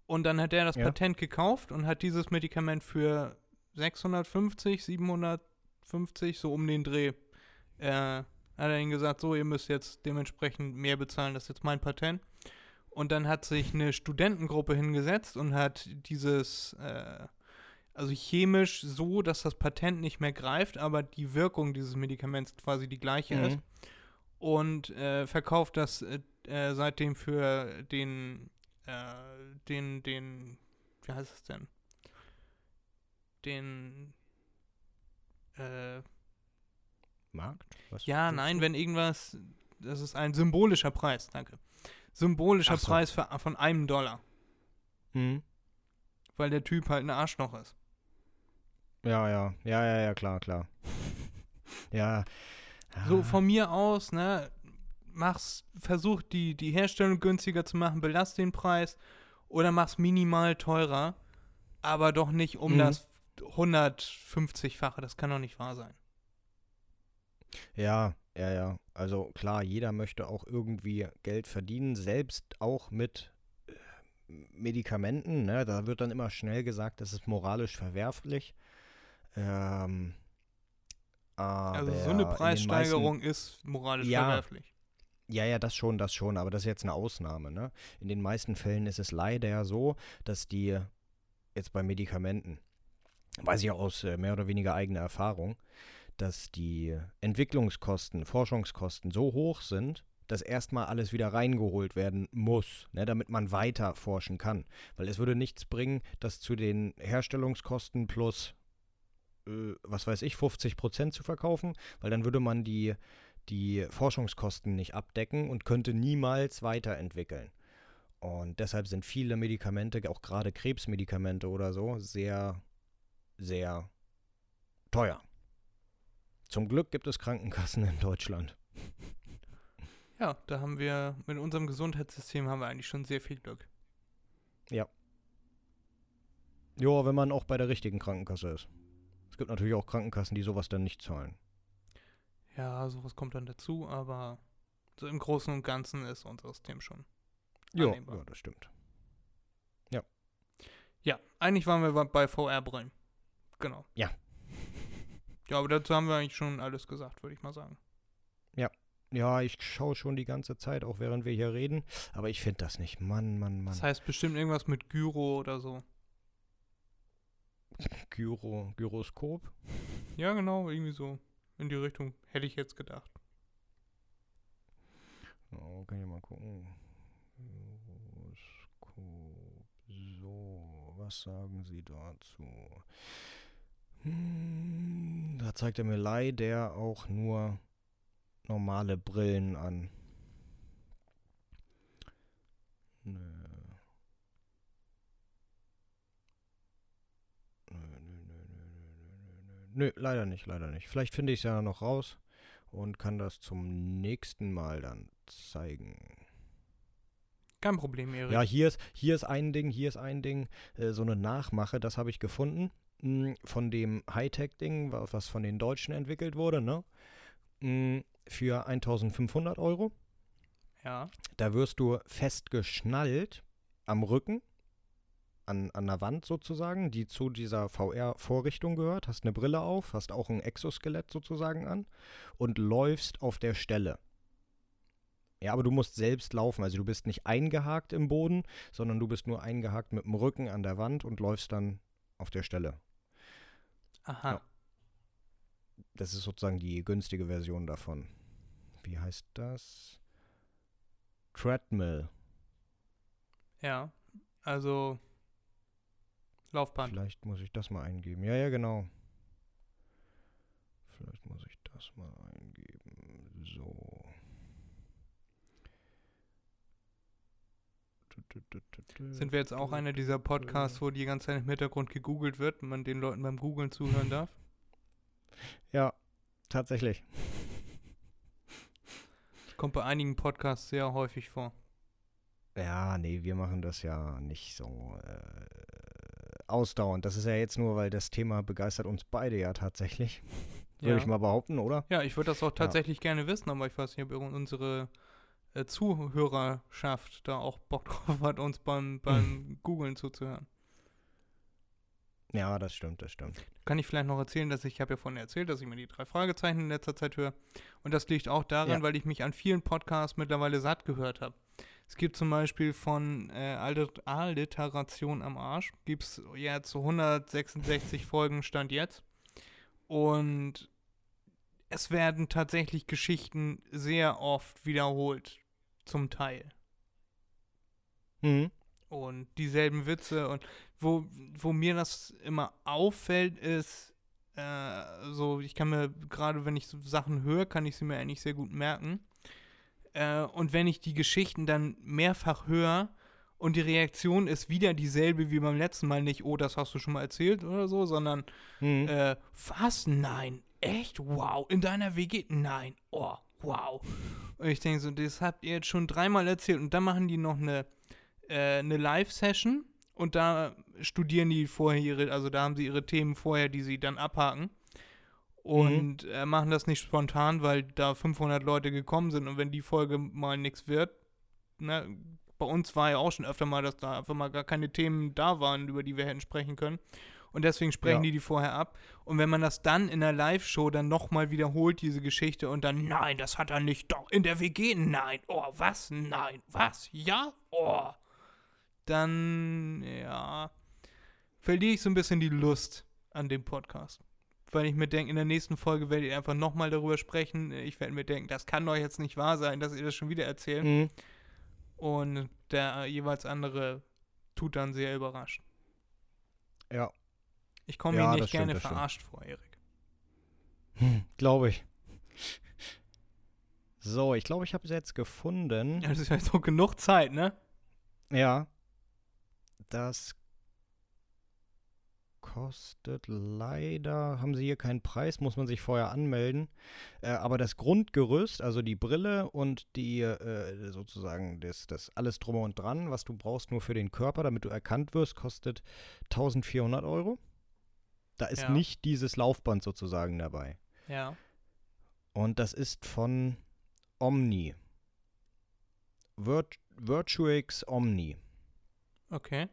Und dann hat er das ja. Patent gekauft und hat dieses Medikament für sechshundertfünfzig, siebenhundertfünfzig, so um den Dreh, äh, hat er ihnen gesagt, so, ihr müsst jetzt dementsprechend mehr bezahlen, das ist jetzt mein Patent. Und dann hat sich eine Studentengruppe hingesetzt und hat dieses, äh, also chemisch so, dass das Patent nicht mehr greift, aber die Wirkung dieses Medikaments quasi die gleiche mhm. ist. Und äh, verkauft das äh, seitdem für den, äh, den, den, wie heißt es denn? Den, äh, Markt? Was ja, nein, du? Wenn irgendwas, das ist ein symbolischer Preis, danke. Symbolischer so. Preis für, von einem Dollar. Mhm. Weil der Typ halt ein Arschloch ist. Ja, ja, ja, ja, ja, klar, klar. ja. So von mir aus, ne, mach's, versuch die, die Herstellung günstiger zu machen, belast den Preis oder mach's minimal teurer, aber doch nicht um mhm. das hundertfünfzigfache, das kann doch nicht wahr sein. Ja, ja, ja. Also klar, jeder möchte auch irgendwie Geld verdienen, selbst auch mit äh, Medikamenten. Ne? Da wird dann immer schnell gesagt, das ist moralisch verwerflich. Ähm, also so eine Preissteigerung meisten, ist moralisch ja, verwerflich. Ja, ja, das schon, das schon. Aber das ist jetzt eine Ausnahme. Ne? In den meisten Fällen ist es leider so, dass die jetzt bei Medikamenten, weiß ich auch aus äh, mehr oder weniger eigener Erfahrung, dass die Entwicklungskosten, Forschungskosten so hoch sind, dass erstmal alles wieder reingeholt werden muss, ne, damit man weiter forschen kann. Weil es würde nichts bringen, dass zu den Herstellungskosten plus, äh, was weiß ich, fünfzig Prozent zu verkaufen, weil dann würde man die, die Forschungskosten nicht abdecken und könnte niemals weiterentwickeln. Und deshalb sind viele Medikamente, auch gerade Krebsmedikamente oder so, sehr, sehr teuer. Zum Glück gibt es Krankenkassen in Deutschland. Ja, da haben wir, mit unserem Gesundheitssystem haben wir eigentlich schon sehr viel Glück. Ja. Ja, wenn man auch bei der richtigen Krankenkasse ist. Es gibt natürlich auch Krankenkassen, die sowas dann nicht zahlen. Ja, sowas kommt dann dazu, aber so im Großen und Ganzen ist unser System schon annehmbar. Ja, das stimmt. Ja. Ja, eigentlich waren wir bei V R-Brillen. Genau. Ja. Ja, aber dazu haben wir eigentlich schon alles gesagt, würde ich mal sagen. Ja, ja, ich schaue schon die ganze Zeit, auch während wir hier reden, aber ich finde das nicht. Mann, Mann, Mann. Das heißt bestimmt irgendwas mit Gyro oder so. Gyro, Gyroskop? Ja, genau, irgendwie so. In die Richtung hätte ich jetzt gedacht. Oh, kann ich mal gucken. Gyroskop. So, was sagen Sie dazu? Da zeigt er mir leider auch nur normale Brillen an. Nö. Nö, nö, nö, nö, nö, nö, leider nicht, leider nicht. Vielleicht finde ich es ja noch raus und kann das zum nächsten Mal dann zeigen. Kein Problem, Erik. Ja, hier ist, hier ist ein Ding, hier ist ein Ding. Äh, so eine Nachmache, das habe ich gefunden. Von dem Hightech-Ding, was von den Deutschen entwickelt wurde, ne? Für eintausendfünfhundert Euro. Ja. Da wirst du festgeschnallt am Rücken, an, an der Wand sozusagen, die zu dieser V R-Vorrichtung gehört, hast eine Brille auf, hast auch ein Exoskelett sozusagen an und läufst auf der Stelle. Ja, aber du musst selbst laufen, also du bist nicht eingehakt im Boden, sondern du bist nur eingehakt mit dem Rücken an der Wand und läufst dann auf der Stelle. Aha. Ja. Das ist sozusagen die günstige Version davon. Wie heißt das? Treadmill. Ja, also Laufband. Vielleicht muss ich das mal eingeben. Ja, ja, genau. Vielleicht muss ich das mal eingeben. So. Sind wir jetzt auch einer dieser Podcasts, wo die ganze Zeit im Hintergrund gegoogelt wird und man den Leuten beim Googlen zuhören darf? Ja, tatsächlich. Das kommt bei einigen Podcasts sehr häufig vor. Ja, nee, wir machen das ja nicht so äh, ausdauernd. Das ist ja jetzt nur, weil das Thema begeistert uns beide ja tatsächlich. Würde ja. ich mal behaupten, oder? Ja, ich würde das auch tatsächlich ja. gerne wissen, aber ich weiß nicht, ob unsere äh, Zuhörerschaft da auch Bock drauf hat, uns beim, beim Googlen zuzuhören. Ja, das stimmt, das stimmt. Kann ich vielleicht noch erzählen, dass ich, ich habe ja vorhin erzählt, dass ich mir die drei Fragezeichen in letzter Zeit höre. Und das liegt auch daran, ja. weil ich mich an vielen Podcasts mittlerweile satt gehört habe. Es gibt zum Beispiel von äh, Alliteration am Arsch, gibt es jetzt hundertsechsundsechzig Folgen Stand jetzt. Und es werden tatsächlich Geschichten sehr oft wiederholt, zum Teil. Mhm. Und dieselben Witze. Und wo, wo mir das immer auffällt, ist, äh, so, ich kann mir, gerade wenn ich so Sachen höre, kann ich sie mir eigentlich sehr gut merken. Äh, und wenn ich die Geschichten dann mehrfach höre und die Reaktion ist wieder dieselbe wie beim letzten Mal, nicht, oh, das hast du schon mal erzählt oder so, sondern, mhm. äh, was? Nein. Echt? Wow. In deiner W G? Nein. Oh, wow. Und ich denke so, das habt ihr jetzt schon dreimal erzählt. Und dann machen die noch eine eine Live-Session und da studieren die vorher ihre, also da haben sie ihre Themen vorher, die sie dann abhaken und mhm. äh, machen das nicht spontan, weil da fünfhundert Leute gekommen sind und wenn die Folge mal nichts wird, ne, bei uns war ja auch schon öfter mal, dass da einfach mal gar keine Themen da waren, über die wir hätten sprechen können und deswegen sprechen ja. die die vorher ab und wenn man das dann in der Live-Show dann nochmal wiederholt, diese Geschichte und dann, nein, das hat er nicht, doch, in der W G, nein, oh, was, nein, was, ja, oh, dann, ja, verliere ich so ein bisschen die Lust an dem Podcast. Weil ich mir denke, in der nächsten Folge werdet ihr einfach nochmal darüber sprechen. Ich werde mir denken, das kann doch jetzt nicht wahr sein, dass ihr das schon wieder erzählt. Mhm. Und der jeweils andere tut dann sehr überrascht. Ja. Ich komme ja, mir nicht gerne stimmt, verarscht stimmt. vor, Erik. Hm, glaube ich. So, ich glaube, ich habe es jetzt gefunden. Ja, das ist ja jetzt auch genug Zeit, ne? Ja. Das kostet leider, haben sie hier keinen Preis, muss man sich vorher anmelden. Äh, aber das Grundgerüst, also die Brille und die äh, sozusagen das, das alles drum und dran, was du brauchst nur für den Körper, damit du erkannt wirst, kostet eintausendvierhundert Euro. Da ist ja. nicht dieses Laufband sozusagen dabei. Ja. Und das ist von Omni. Virt- Virtuex Omni. Okay.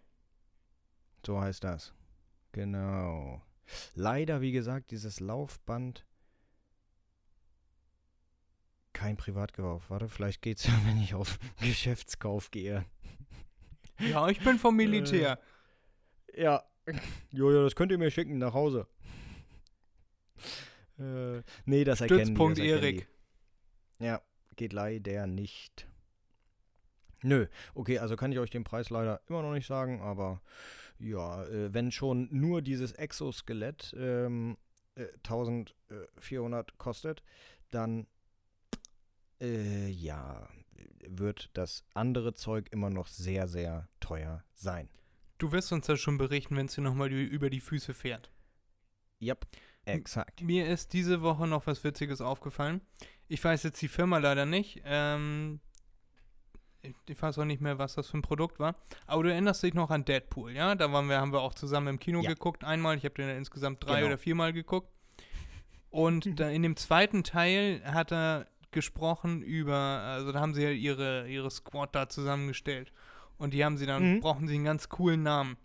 So heißt das. Genau. Leider, wie gesagt, dieses Laufband kein Privatkauf. Warte, vielleicht geht's ja, wenn ich auf Geschäftskauf gehe. Ja, ich bin vom Militär. Äh, ja. Jojo, das könnt ihr mir schicken nach Hause. Äh, nee, das erkennen wir. Stützpunkt Erik. Ja, geht leider nicht. Nö, okay, also kann ich euch den Preis leider immer noch nicht sagen, aber ja, äh, wenn schon nur dieses Exoskelett ähm, äh, eintausendvierhundert kostet, dann äh, ja, wird das andere Zeug immer noch sehr, sehr teuer sein. Du wirst uns ja schon berichten, wenn es dir nochmal über die Füße fährt. Yep, exakt. M- mir ist diese Woche noch was Witziges aufgefallen. Ich weiß jetzt die Firma leider nicht, ähm, ich weiß auch nicht mehr, was das für ein Produkt war. Aber du erinnerst dich noch an Deadpool, ja? Da waren wir, haben wir auch zusammen im Kino ja. geguckt, einmal. Ich habe den ja insgesamt drei genau. oder viermal geguckt. Und da in dem zweiten Teil hat er gesprochen über, also da haben sie ja ihre, ihre Squad da zusammengestellt. Und die haben sie dann, mhm. brauchen sie einen ganz coolen Namen.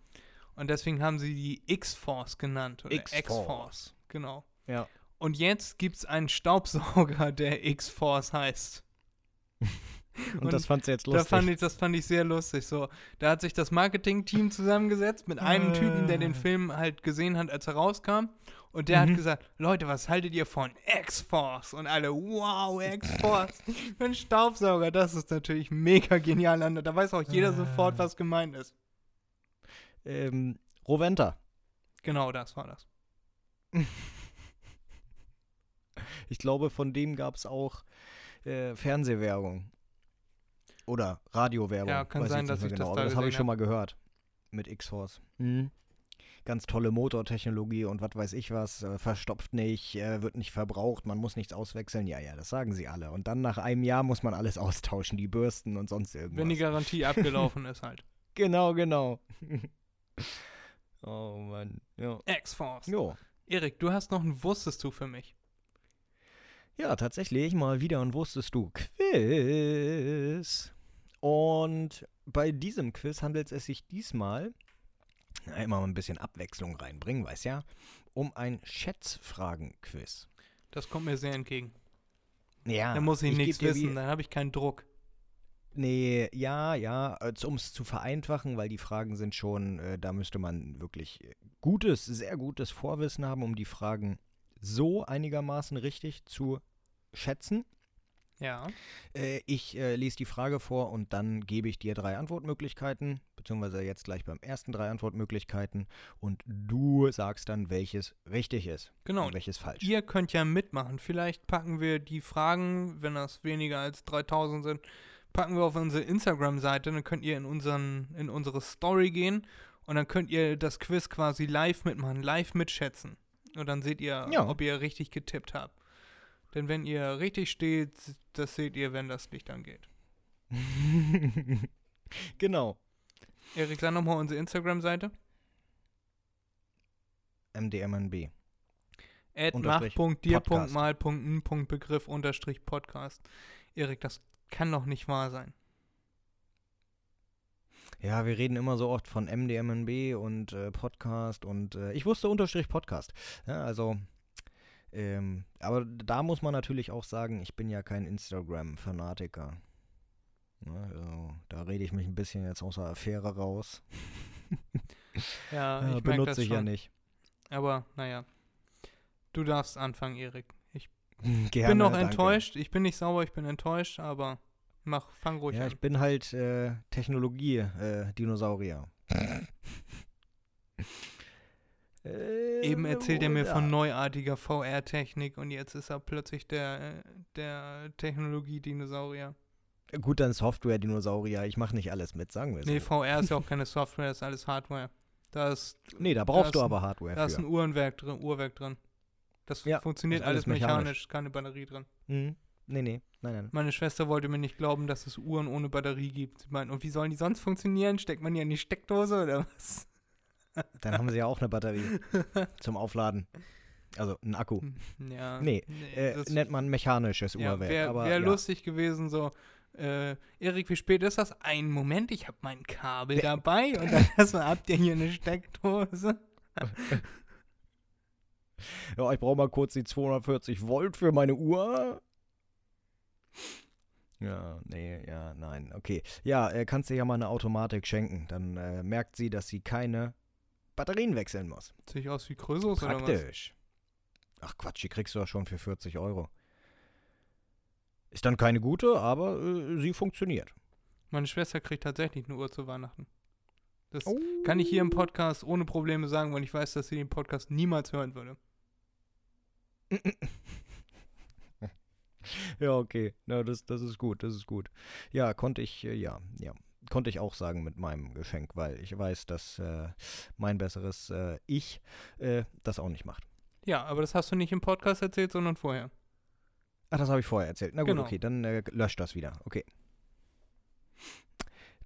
Und deswegen haben sie die X-Force genannt. Oder X-Force. X-Force, genau. Ja. Und jetzt gibt es einen Staubsauger, der X-Force heißt. Und, und das fand's jetzt lustig. Da fand ich, das fand ich sehr lustig. So, da hat sich das Marketing-Team zusammengesetzt mit einem Typen, der den Film halt gesehen hat, als er rauskam. Und der mhm. hat gesagt, Leute, was haltet ihr von X-Force? Und alle, wow, X-Force, ein Staubsauger, das ist natürlich mega genial. Da weiß auch jeder äh. sofort, was gemeint ist. Ähm, Rowenta. Genau, das war das. Ich glaube, von dem gab es auch äh, Fernsehwerbung. Oder Radiowerbung. Ja, kann weiß sein, ich dass ich genau. das da Das habe ich schon mal gehört. Mit X-Force. Mhm. Ganz tolle Motortechnologie und was weiß ich was, äh, verstopft nicht, äh, wird nicht verbraucht, man muss nichts auswechseln. Ja, ja, das sagen sie alle. Und dann nach einem Jahr muss man alles austauschen, die Bürsten und sonst irgendwas. Wenn die Garantie abgelaufen ist halt. Genau, genau. Oh Mann. Ja. X-Force. Jo. Erik, du hast noch ein Wusstest du für mich. Ja, tatsächlich mal wieder ein Wusstest du Quiz. Und bei diesem Quiz handelt es sich diesmal... Na, immer mal ein bisschen Abwechslung reinbringen, weiß ja, um ein Schätzfragen-Quiz. Das kommt mir sehr entgegen. Ja. Da muss ich, ich nichts wissen, dann habe ich keinen Druck. Nee, ja, ja, um es zu vereinfachen, weil die Fragen sind schon, äh, da müsste man wirklich gutes, sehr gutes Vorwissen haben, um die Fragen so einigermaßen richtig zu schätzen. Ja. Äh, ich äh, lese die Frage vor und dann gebe ich dir drei Antwortmöglichkeiten, beziehungsweise jetzt gleich beim ersten drei Antwortmöglichkeiten und du sagst dann, welches richtig ist. Genau. Und welches falsch. Ihr könnt ja mitmachen. Vielleicht packen wir die Fragen, wenn das weniger als dreitausend sind, packen wir auf unsere Instagram-Seite. Dann könnt ihr in, unseren, in unsere Story gehen und dann könnt ihr das Quiz quasi live mitmachen, live mitschätzen. Und dann seht ihr, ja. ob ihr richtig getippt habt. Denn wenn ihr richtig steht, das seht ihr, wenn das Licht angeht. Genau. Erik, sag nochmal unsere Instagram-Seite. M D M N B. At mach.dir.mal.n.begriff unterstrich Podcast. Erik, das kann doch nicht wahr sein. Ja, wir reden immer so oft von M D M N B und äh, Podcast und äh, ich wusste unterstrich Podcast. Ja, also... Ähm, aber da muss man natürlich auch sagen, ich bin ja kein Instagram-Fanatiker. Ne, also, da rede ich mich ein bisschen jetzt aus der Affäre raus. Ja, ich äh, merk benutze das ich schon. Ja nicht. Aber, naja. Du darfst anfangen, Erik. Ich Gerne, bin noch danke. enttäuscht. Ich bin nicht sauer, ich bin enttäuscht, aber mach, fang ruhig ja, an. Ja, ich bin halt äh, Technologie-Dinosaurier. Äh, Äh, Eben erzählt er mir ja. von neuartiger V R-Technik und jetzt ist er plötzlich der, der Technologie-Dinosaurier. Gut, dann Software-Dinosaurier. Ich mache nicht alles mit, sagen wir so. Nee, V R ist ja auch keine Software, das ist alles Hardware. Da ist, nee, da brauchst da du ist, aber Hardware Da für. ist ein Uhrenwerk drin, Uhrwerk drin. Das ja, funktioniert das alles mechanisch. mechanisch, keine Batterie drin. Mhm. Nee, nee, nein, nein. Meine Schwester wollte mir nicht glauben, dass es Uhren ohne Batterie gibt. Sie meint, und wie sollen die sonst funktionieren? Steckt man die in die Steckdose oder was? Dann haben sie ja auch eine Batterie zum Aufladen. Also ein Akku. Ja, nee, nee äh, nennt man mechanisches ja, Uhrwerk. Wäre wär ja. lustig gewesen, so, äh, Erik, wie spät ist das? Einen Moment, ich habe mein Kabel der dabei und dann erstmal habt ihr hier eine Steckdose. Ja, ich brauche mal kurz die zweihundertvierzig Volt für meine Uhr. Ja, nee, ja, nein, okay. Ja, äh, kannst du ja mal eine Automatik schenken. Dann äh, merkt sie, dass sie keine Batterien wechseln muss. Sieht sich aus wie Krösus oder was? Praktisch. Ach Quatsch, die kriegst du ja schon für vierzig Euro. Ist dann keine gute, aber äh, sie funktioniert. Meine Schwester kriegt tatsächlich eine Uhr zu Weihnachten. Das oh. kann ich hier im Podcast ohne Probleme sagen, weil ich weiß, dass sie den Podcast niemals hören würde. Ja, okay. Na, das, das ist gut, das ist gut. Ja, konnte ich, äh, ja, ja. Konnte ich auch sagen mit meinem Geschenk, weil ich weiß, dass äh, mein besseres äh, Ich äh, das auch nicht macht. Ja, aber das hast du nicht im Podcast erzählt, sondern vorher. Ach, das habe ich vorher erzählt. Na gut, genau. Okay, dann äh, löscht das wieder. Okay.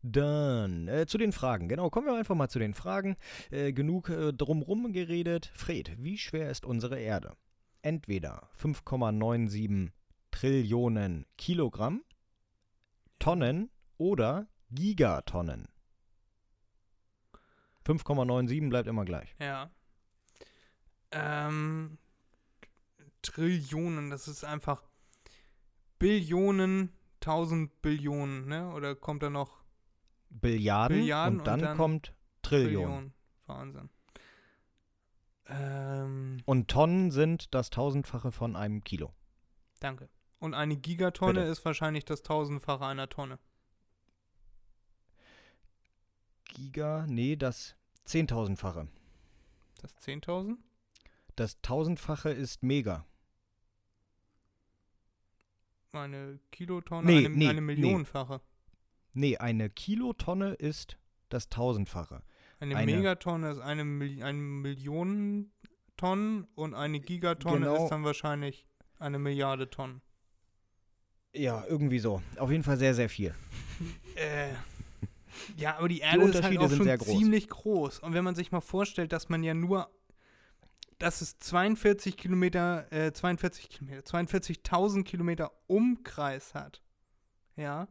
Dann äh, zu den Fragen. Genau, kommen wir einfach mal zu den Fragen. Äh, genug äh, drumrum geredet. Fred, wie schwer ist unsere Erde? Entweder fünf Komma neun sieben Trillionen Kilogramm, Tonnen oder Gigatonnen. fünf Komma neun sieben bleibt immer gleich. Ja. Ähm, Trillionen, das ist einfach Billionen, tausend Billionen, ne? Oder kommt da noch Billiarden? Billiarden und, dann und dann kommt Trillionen. Trillionen. Wahnsinn. Ähm, Und Tonnen sind das Tausendfache von einem Kilo. Danke. Und eine Gigatonne Bitte. ist wahrscheinlich das Tausendfache einer Tonne. Giga, nee, das Zehntausendfache. Das Zehntausend? Das Tausendfache ist Mega. Eine Kilotonne, nee, eine, nee, eine Millionenfache. Nee. nee, eine Kilotonne ist das Tausendfache. Eine, eine Megatonne ist eine, eine Million Tonnen und eine Gigatonne genau, ist dann wahrscheinlich eine Milliarde Tonnen. Ja, irgendwie so. Auf jeden Fall sehr, sehr viel. äh, ja, aber die Erde die ist halt auch schon groß. ziemlich groß. Und wenn man sich mal vorstellt, dass man ja nur, dass es zweiundvierzig Kilometer, äh, zweiundvierzig Kilometer, zweiundvierzigtausend Kilometer Umkreis hat, ja,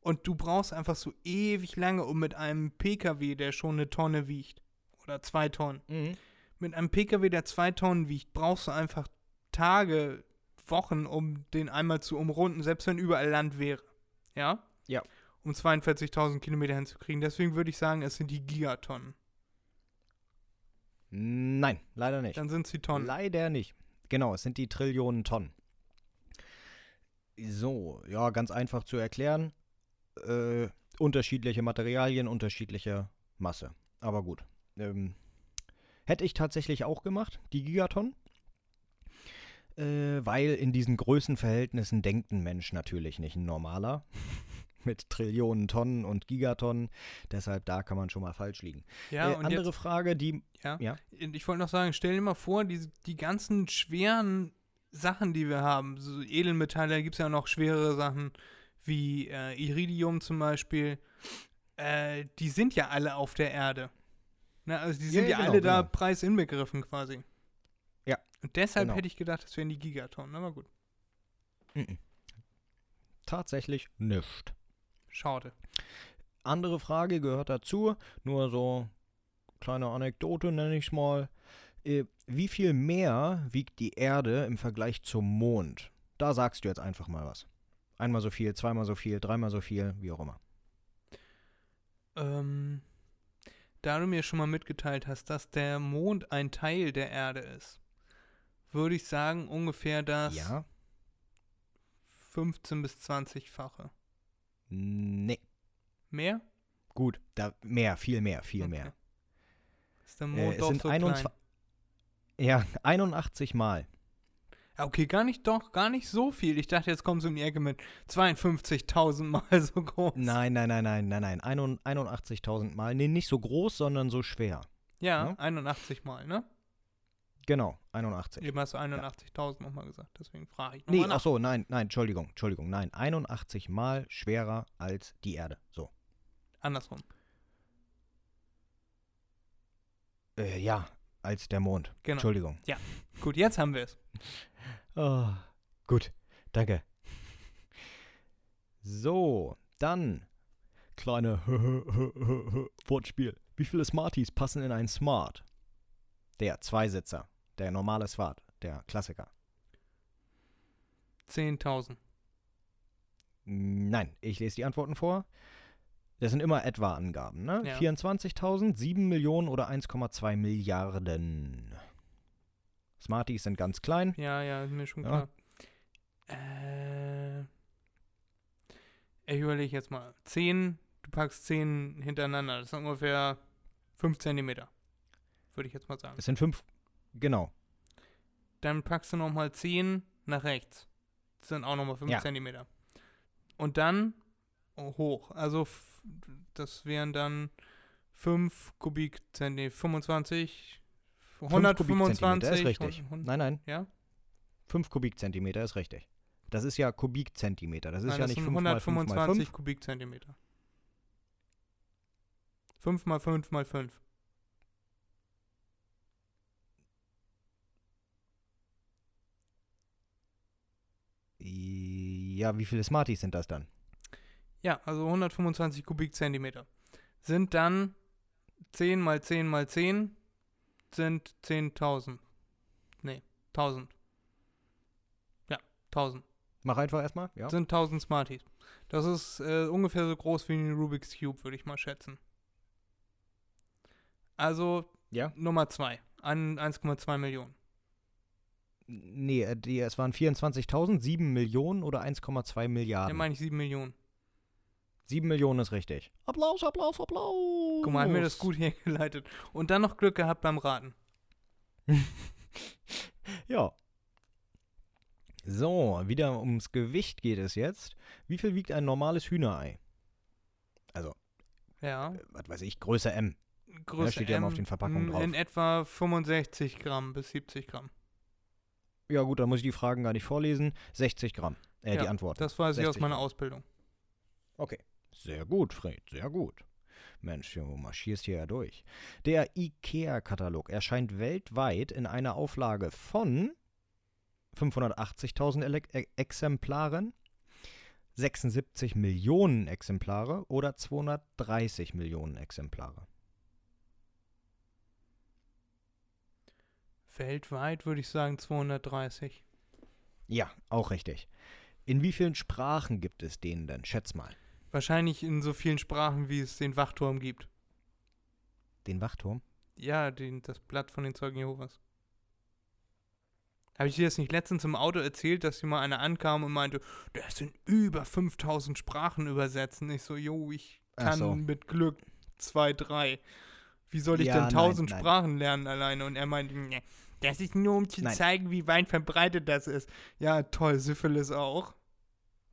und du brauchst einfach so ewig lange, um mit einem P K W, der schon eine Tonne wiegt, oder zwei Tonnen, mhm. mit einem P K W, der zwei Tonnen wiegt, brauchst du einfach Tage, Wochen, um den einmal zu umrunden, selbst wenn überall Land wäre, ja? Ja. Um zweiundvierzigtausend Kilometer hinzukriegen. Deswegen würde ich sagen, es sind die Gigatonnen. Nein, leider nicht. Dann sind es die Tonnen. Leider nicht. Genau, es sind die Trillionen Tonnen. So, ja, ganz einfach zu erklären. Äh, unterschiedliche Materialien, unterschiedliche Masse. Aber gut. Ähm, hätte ich tatsächlich auch gemacht, die Gigatonnen. Äh, weil in diesen Größenverhältnissen denkt ein Mensch natürlich nicht, ein normaler. Mit Trillionen Tonnen und Gigatonnen. Deshalb, da kann man schon mal falsch liegen. Ja, äh, und andere jetzt, Frage, die... Ja, ja. Ich wollte noch sagen, stell dir mal vor, die, die ganzen schweren Sachen, die wir haben, so Edelmetalle, gibt es ja noch schwerere Sachen, wie äh, Iridium zum Beispiel, äh, die sind ja alle auf der Erde. Na, also die sind ja, ja, ja genau, alle genau. da preisinbegriffen quasi. Ja. Und deshalb genau. hätte ich gedacht, das wären die Gigatonnen, aber gut. Mhm. Tatsächlich nicht. Schade. Andere Frage gehört dazu, nur so kleine Anekdote nenne ich es mal. Wie viel mehr wiegt die Erde im Vergleich zum Mond? Da sagst du jetzt einfach mal was. Einmal so viel, zweimal so viel, dreimal so viel, wie auch immer. Ähm, da du mir schon mal mitgeteilt hast, dass der Mond ein Teil der Erde ist, würde ich sagen ungefähr das ja. fünfzehn bis zwanzigfache. Nee. Mehr? Gut, da mehr, viel mehr, viel okay. mehr. Ist der Mond äh, doch sind so einundzwanzig, klein? Ja, einundachtzig Mal. Okay, gar nicht doch, gar nicht so viel. Ich dachte, jetzt kommen sie um die Ecke mit zweiundfünfzigtausend Mal so groß. Nein, nein, nein, nein, nein, nein. einundachtzigtausend Mal. Nee, nicht so groß, sondern so schwer. Ja, ja? einundachtzig Mal, ne? Genau, einundachtzig. Eben hast du einundachtzigtausend ja. nochmal gesagt, deswegen frage ich nochmal. Nee, ach so, nein, nein, Entschuldigung, Entschuldigung, nein. einundachtzig Mal schwerer als die Erde, so. Andersrum. Äh, ja, als der Mond, genau. Entschuldigung. Ja, gut, jetzt haben wir es. Oh, gut, danke. So, dann, kleine Wortspiel. Wie viele Smarties passen in ein Smart? Der Zweisitzer. Der normale Smart, der Klassiker. zehntausend. Nein, ich lese die Antworten vor. Das sind immer etwa Angaben, ne? Ja. vierundzwanzigtausend, sieben Millionen oder eins Komma zwei Milliarden. Smarties sind ganz klein. Ja, ja, ist mir schon klar. Ja. Äh, ich überlege jetzt mal. zehn, du packst zehn hintereinander. Das sind ungefähr fünf Zentimeter. Würde ich jetzt mal sagen. Es sind fünf, genau. Dann packst du nochmal zehn nach rechts. Das sind auch nochmal fünf ja. Zentimeter. Und dann hoch. Also f- das wären dann fünf Kubikzentimeter, fünfundzwanzig, hundertfünfundzwanzig. Ist richtig. hundert, nein, nein. Ja? fünf Kubikzentimeter ist richtig. Das ist ja Kubikzentimeter. Das ist nein, ja das nicht fünf mal fünf mal fünf. Kubikzentimeter. fünf mal fünf mal fünf. Ja, wie viele Smarties sind das dann? Ja, also hundertfünfundzwanzig Kubikzentimeter. Sind dann zehn mal zehn mal zehn sind zehntausend. Nee, tausend. Ja, tausend. Mach einfach erstmal, ja. Sind tausend Smarties. Das ist äh, ungefähr so groß wie ein Rubik's Cube, würde ich mal schätzen. Also, ja. Nummer zwei. an eins Komma zwei Millionen. Nee, die, es waren vierundzwanzigtausend, sieben Millionen oder eins Komma zwei Milliarden. Ja, meine ich sieben Millionen. sieben Millionen ist richtig. Applaus, Applaus, Applaus. Guck mal, haben wir das gut hergeleitet. Und dann noch Glück gehabt beim Raten. Ja. So, wieder ums Gewicht geht es jetzt. Wie viel wiegt ein normales Hühnerei? Also, ja. äh, was weiß ich, Größe M. Größe M. Da steht ja immer auf den Verpackungen drauf. In etwa fünfundsechzig Gramm bis siebzig Gramm. Ja gut, dann muss ich die Fragen gar nicht vorlesen. sechzig Gramm, äh, ja, die Antworten. Das weiß ich aus meiner Ausbildung. Okay, sehr gut, Fred, sehr gut. Mensch, du marschierst hier ja durch. Der IKEA-Katalog erscheint weltweit in einer Auflage von fünfhundertachtzigtausend Ele- Exemplaren, sechsundsiebzig Millionen Exemplare oder zweihundertdreißig Millionen Exemplare. Weltweit würde ich sagen zweihundertdreißig. Ja, auch richtig. In wie vielen Sprachen gibt es den denn? Schätz mal. Wahrscheinlich in so vielen Sprachen, wie es den Wachturm gibt. Den Wachturm? Ja, den, das Blatt von den Zeugen Jehovas. Habe ich dir das nicht letztens im Auto erzählt, dass hier mal einer ankam und meinte, das sind über fünftausend Sprachen übersetzt. Und ich so, jo, ich kann so mit Glück zwei, drei. Wie soll ich ja, denn tausend nein, nein. Sprachen lernen alleine? Und er meinte, nee, das ist nur, um zu nein. zeigen, wie weit verbreitet das ist. Ja, toll, Syphilis auch.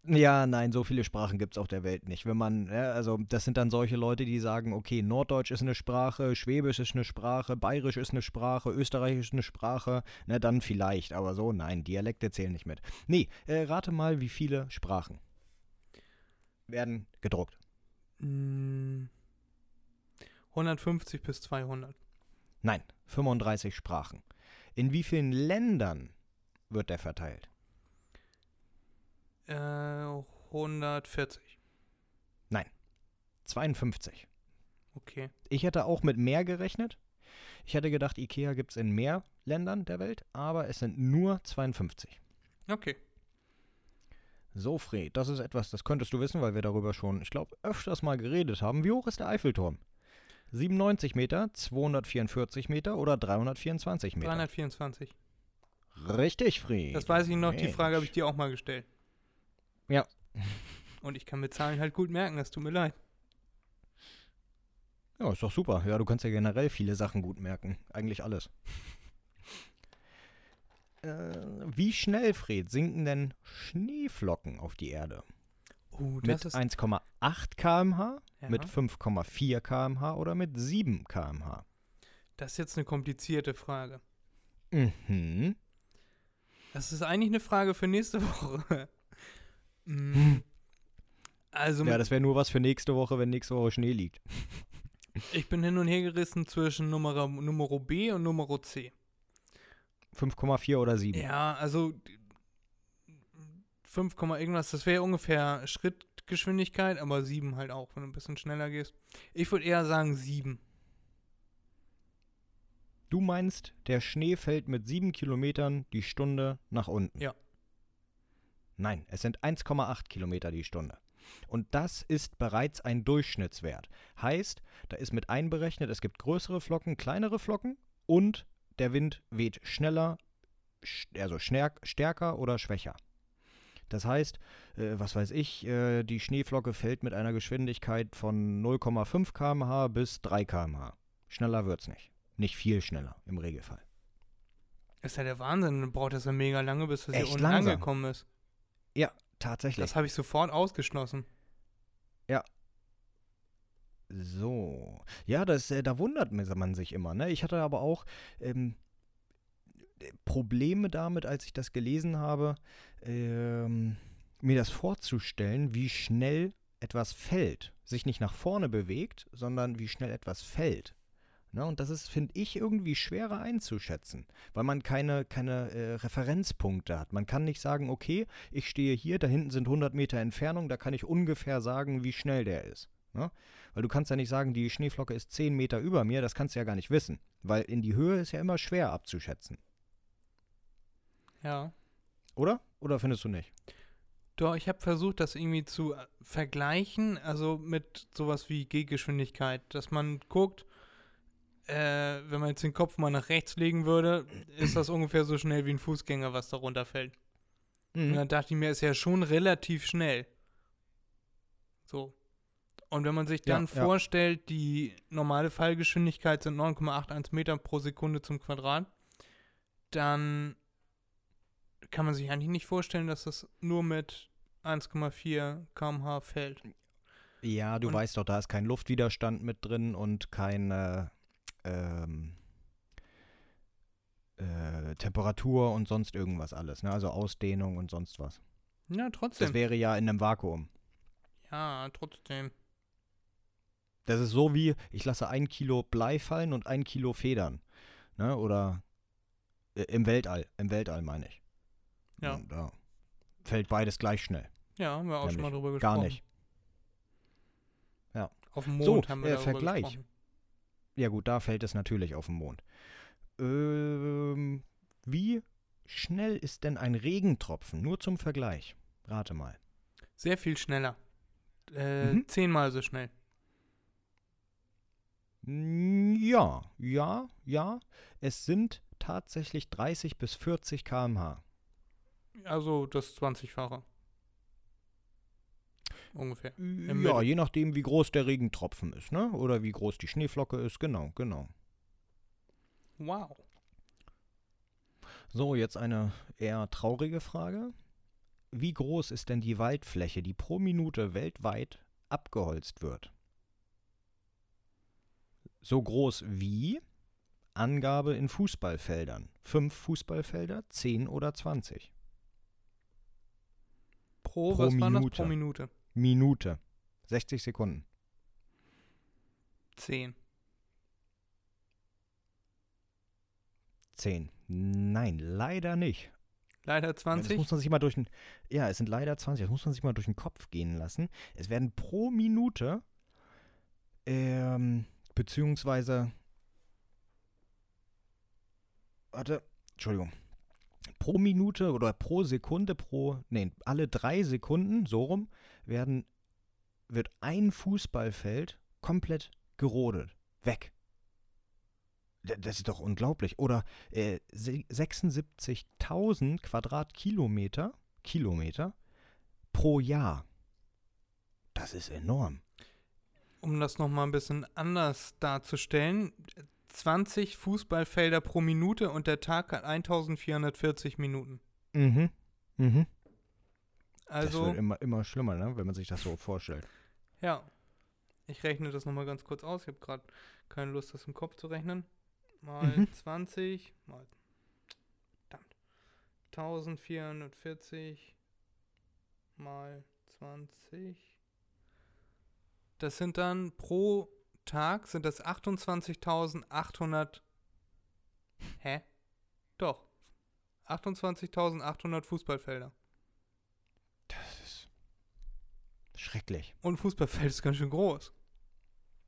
Ja, nein, so viele Sprachen gibt es auf der Welt nicht. Wenn man, ja, also das sind dann solche Leute, die sagen, okay, Norddeutsch ist eine Sprache, Schwäbisch ist eine Sprache, Bayerisch ist eine Sprache, Österreichisch ist eine Sprache, na dann vielleicht, aber so, nein, Dialekte zählen nicht mit. Nee, äh, rate mal, wie viele Sprachen werden gedruckt. Mm. hundertfünfzig bis zweihundert. Nein, fünfunddreißig Sprachen. In wie vielen Ländern wird der verteilt? Äh, hundertvierzig. Nein, zweiundfünfzig. Okay. Ich hätte auch mit mehr gerechnet. Ich hätte gedacht, IKEA gibt es in mehr Ländern der Welt, aber es sind nur zweiundfünfzig. Okay. So, Fred, das ist etwas, das könntest du wissen, weil wir darüber schon, ich glaube, öfters mal geredet haben. Wie hoch ist der Eiffelturm? siebenundneunzig Meter, zweihundertvierundvierzig Meter oder dreihundertvierundzwanzig Meter? dreihundertvierundzwanzig. Richtig, Fred. Das weiß ich noch, Mensch. Die Frage habe ich dir auch mal gestellt. Ja. Und ich kann mir Zahlen halt gut merken, das tut mir leid. Ja, ist doch super. Ja, du kannst ja generell viele Sachen gut merken. Eigentlich alles. äh, wie schnell, Fred, sinken denn Schneeflocken auf die Erde? Oh, das mit eins Komma acht Kilometer pro Stunde, ja. Mit fünf Komma vier Kilometer pro Stunde oder mit sieben Kilometer pro Stunde? Das ist jetzt eine komplizierte Frage. Mhm. Das ist eigentlich eine Frage für nächste Woche. Hm. Also ja, das wäre nur was für nächste Woche, wenn nächste Woche Schnee liegt. Ich bin hin und her gerissen zwischen Nummer, Nummer B und Nummer C. fünf Komma vier oder sieben? Ja, also fünf, irgendwas, das wäre ungefähr Schrittgeschwindigkeit, aber sieben halt auch, wenn du ein bisschen schneller gehst. Ich würde eher sagen sieben. Du meinst, der Schnee fällt mit sieben Kilometern die Stunde nach unten? Ja. Nein, es sind eins Komma acht Kilometer die Stunde. Und das ist bereits ein Durchschnittswert. Heißt, da ist mit einberechnet, es gibt größere Flocken, kleinere Flocken und der Wind weht schneller, also stärker oder schwächer. Das heißt, äh, was weiß ich, äh, die Schneeflocke fällt mit einer Geschwindigkeit von null Komma fünf Kilometer pro Stunde bis drei Kilometer pro Stunde. Schneller wird's nicht. Nicht viel schneller im Regelfall. Das ist ja der Wahnsinn, dann braucht das ja mega lange, bis das hier unten angekommen ist. Ja, tatsächlich. Das habe ich sofort ausgeschlossen. Ja. So. Ja, das, äh, da wundert man sich immer, ne? Ich hatte aber auch ähm, Probleme damit, als ich das gelesen habe, ähm, mir das vorzustellen, wie schnell etwas fällt. Sich nicht nach vorne bewegt, sondern wie schnell etwas fällt. Na, und das ist, finde ich, irgendwie schwerer einzuschätzen, weil man keine, keine äh, Referenzpunkte hat. Man kann nicht sagen, okay, ich stehe hier, da hinten sind hundert Meter Entfernung, da kann ich ungefähr sagen, wie schnell der ist. Na? Weil du kannst ja nicht sagen, die Schneeflocke ist zehn Meter über mir, das kannst du ja gar nicht wissen, weil in die Höhe ist ja immer schwer abzuschätzen. Ja. Oder? Oder findest du nicht? Doch, ich habe versucht, das irgendwie zu vergleichen, also mit sowas wie Gehgeschwindigkeit, dass man guckt, äh, wenn man jetzt den Kopf mal nach rechts legen würde, ist das ungefähr so schnell wie ein Fußgänger, was da runterfällt. Mhm. Und dann dachte ich mir, ist ja schon relativ schnell. So. Und wenn man sich dann ja, vorstellt, ja. die normale Fallgeschwindigkeit sind neun Komma einundachtzig Meter pro Sekunde zum Quadrat, dann kann man sich eigentlich nicht vorstellen, dass das nur mit eins Komma vier Kilometer pro Stunde fällt. Ja, du und weißt doch, da ist kein Luftwiderstand mit drin und keine ähm, äh, Temperatur und sonst irgendwas alles, ne? Also Ausdehnung und sonst was. Ja, trotzdem. Das wäre ja in einem Vakuum. Ja, trotzdem. Das ist so wie, ich lasse ein Kilo Blei fallen und ein Kilo Federn. Ne? Oder äh, im Weltall, im Weltall meine ich. Ja. Und da fällt beides gleich schnell. Ja, haben wir auch Nämlich schon mal drüber gesprochen. Gar nicht. Ja. Auf dem Mond so, haben wir äh, darüber Vergleich. Gesprochen. Ja gut, da fällt es natürlich auf den Mond. Ähm, wie schnell ist denn ein Regentropfen? Nur zum Vergleich. Rate mal. Sehr viel schneller. Äh, mhm. Zehnmal so schnell. Ja, ja, ja. Es sind tatsächlich dreißig bis vierzig Kilometer pro Stunde. Also das zwanzigfache. Ungefähr. Im ja, Mitte. Je nachdem, wie groß der Regentropfen ist, ne? Oder wie groß die Schneeflocke ist. Genau, genau. Wow. So, jetzt eine eher traurige Frage. Wie groß ist denn die Waldfläche, die pro Minute weltweit abgeholzt wird? So groß wie Angabe in Fußballfeldern. Fünf Fußballfelder, zehn oder zwanzig. Pro, pro was Minute. War das pro Minute? Minute. sechzig Sekunden. zehn. zehn. Nein, leider nicht. Leider zwanzig? Das muss man sich mal durch den, ja, es sind leider zwanzig. Das muss man sich mal durch den Kopf gehen lassen. Es werden pro Minute ähm, beziehungsweise warte, Entschuldigung. Pro Minute oder pro Sekunde, pro, nee, alle drei Sekunden, so rum, werden, wird ein Fußballfeld komplett gerodet. Weg. Das ist doch unglaublich. Oder äh, sechsundsiebzigtausend Quadratkilometer Kilometer pro Jahr. Das ist enorm. Um das nochmal ein bisschen anders darzustellen, zwanzig Fußballfelder pro Minute und der Tag hat eintausendvierhundertvierzig Minuten. Mhm, mhm. Also, das wird immer, immer schlimmer, ne? Wenn man sich das so vorstellt. Ja, ich rechne das nochmal ganz kurz aus. Ich habe gerade keine Lust, das im Kopf zu rechnen. Mal mhm. zwanzig, mal verdammt, eintausendvierhundertvierzig mal zwanzig. Das sind dann pro Tag sind das achtundzwanzigtausendachthundert. Hä? Doch. achtundzwanzigtausendachthundert Fußballfelder. Das ist schrecklich. Und Fußballfeld ist ganz schön groß.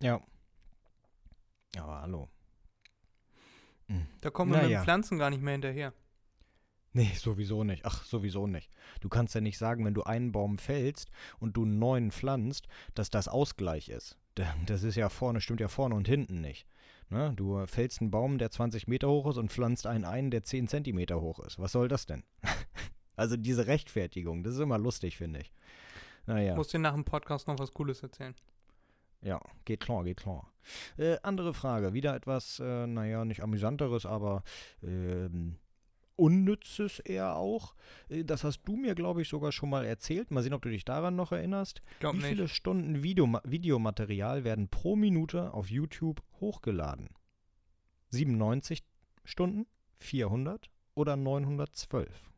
Ja. Aber hallo. Mhm. Da kommen wir mit ja. Pflanzen gar nicht mehr hinterher. Nee, sowieso nicht. Ach, sowieso nicht. Du kannst ja nicht sagen, wenn du einen Baum fällst und du einen neuen pflanzt, dass das Ausgleich ist. Das ist ja vorne, stimmt ja vorne und hinten nicht. Ne? Du fällst einen Baum, der zwanzig Meter hoch ist und pflanzt einen ein, der zehn Zentimeter hoch ist. Was soll das denn? Also diese Rechtfertigung, das ist immer lustig, finde ich. Naja. Ich muss dir nach dem Podcast noch was Cooles erzählen. Ja, geht klar, geht klar. Äh, andere Frage, wieder etwas, äh, naja, nicht amüsanteres, aber ähm, unnützes eher auch. Das hast du mir, glaube ich, sogar schon mal erzählt. Mal sehen, ob du dich daran noch erinnerst. Glaub Wie nicht. viele Stunden Video- Videomaterial werden pro Minute auf YouTube hochgeladen? siebenundneunzig Stunden, vierhundert oder neunhundertzwölf?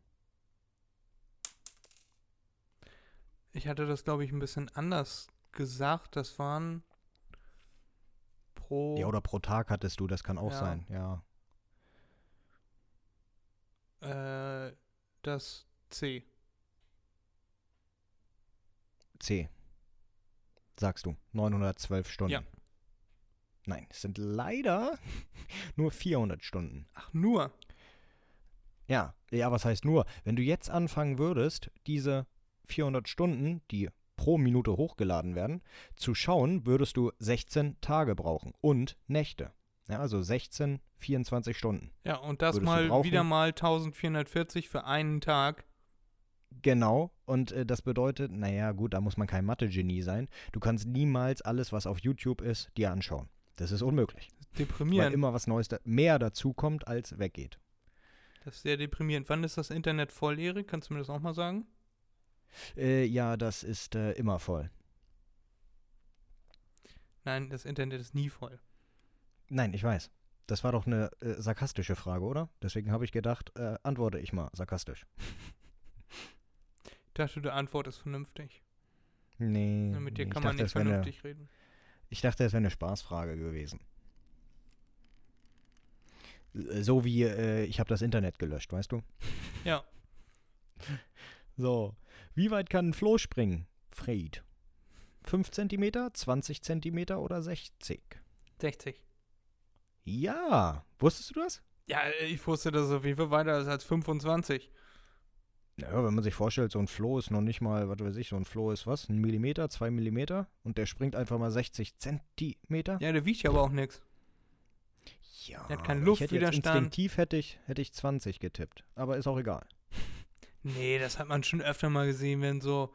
Ich hatte das, glaube ich, ein bisschen anders gesagt. Das waren pro... Ja, oder pro Tag hattest du. Das kann auch ja. sein, ja. Das C. C. Sagst du. neunhundertzwölf Stunden. Ja. Nein, es sind leider nur vierhundert Stunden. Ach, nur? Ja, ja, was heißt nur? Wenn du jetzt anfangen würdest, diese vierhundert Stunden, die pro Minute hochgeladen werden, zu schauen, würdest du sechzehn Tage brauchen und Nächte. Ja, also sechzehn, vierundzwanzig Stunden. Ja, und das mal wieder mal eintausendvierhundertvierzig für einen Tag. Genau, und äh, das bedeutet, naja gut, da muss man kein Mathe-Genie sein. Du kannst niemals alles, was auf YouTube ist, dir anschauen. Das ist unmöglich. Deprimierend. Weil immer was Neues, da- mehr dazukommt, als weggeht. Das ist sehr deprimierend. Wann ist das Internet voll, Erik? Kannst du mir das auch mal sagen? Äh, ja, das ist äh, immer voll. Nein, das Internet ist nie voll. Nein, ich weiß. Das war doch eine äh, sarkastische Frage, oder? Deswegen habe ich gedacht, äh, antworte ich mal sarkastisch. Ich dachte, die Antwort ist vernünftig. Nee. Na, mit dir nee, kann man dachte, nicht vernünftig eine, reden. Ich dachte, das wäre eine Spaßfrage gewesen. So wie, äh, ich habe das Internet gelöscht, weißt du? Ja. So. Wie weit kann ein Floh springen, Fred? fünf Zentimeter, zwanzig Zentimeter oder sechzig? sechzig. Ja. Wusstest du das? Ja, ich wusste, dass es auf jeden Fall weiter ist als fünfundzwanzig. Naja, wenn man sich vorstellt, so ein Floh ist noch nicht mal, was weiß ich, so ein Floh ist was? Ein Millimeter, zwei Millimeter? Und der springt einfach mal sechzig Zentimeter? Ja, der wiegt ja aber auch nichts. Ja, der hat keinen Luftwiderstand. Instinktiv hätte ich, hätte ich zwanzig getippt. Aber ist auch egal. Nee, das hat man schon öfter mal gesehen, wenn so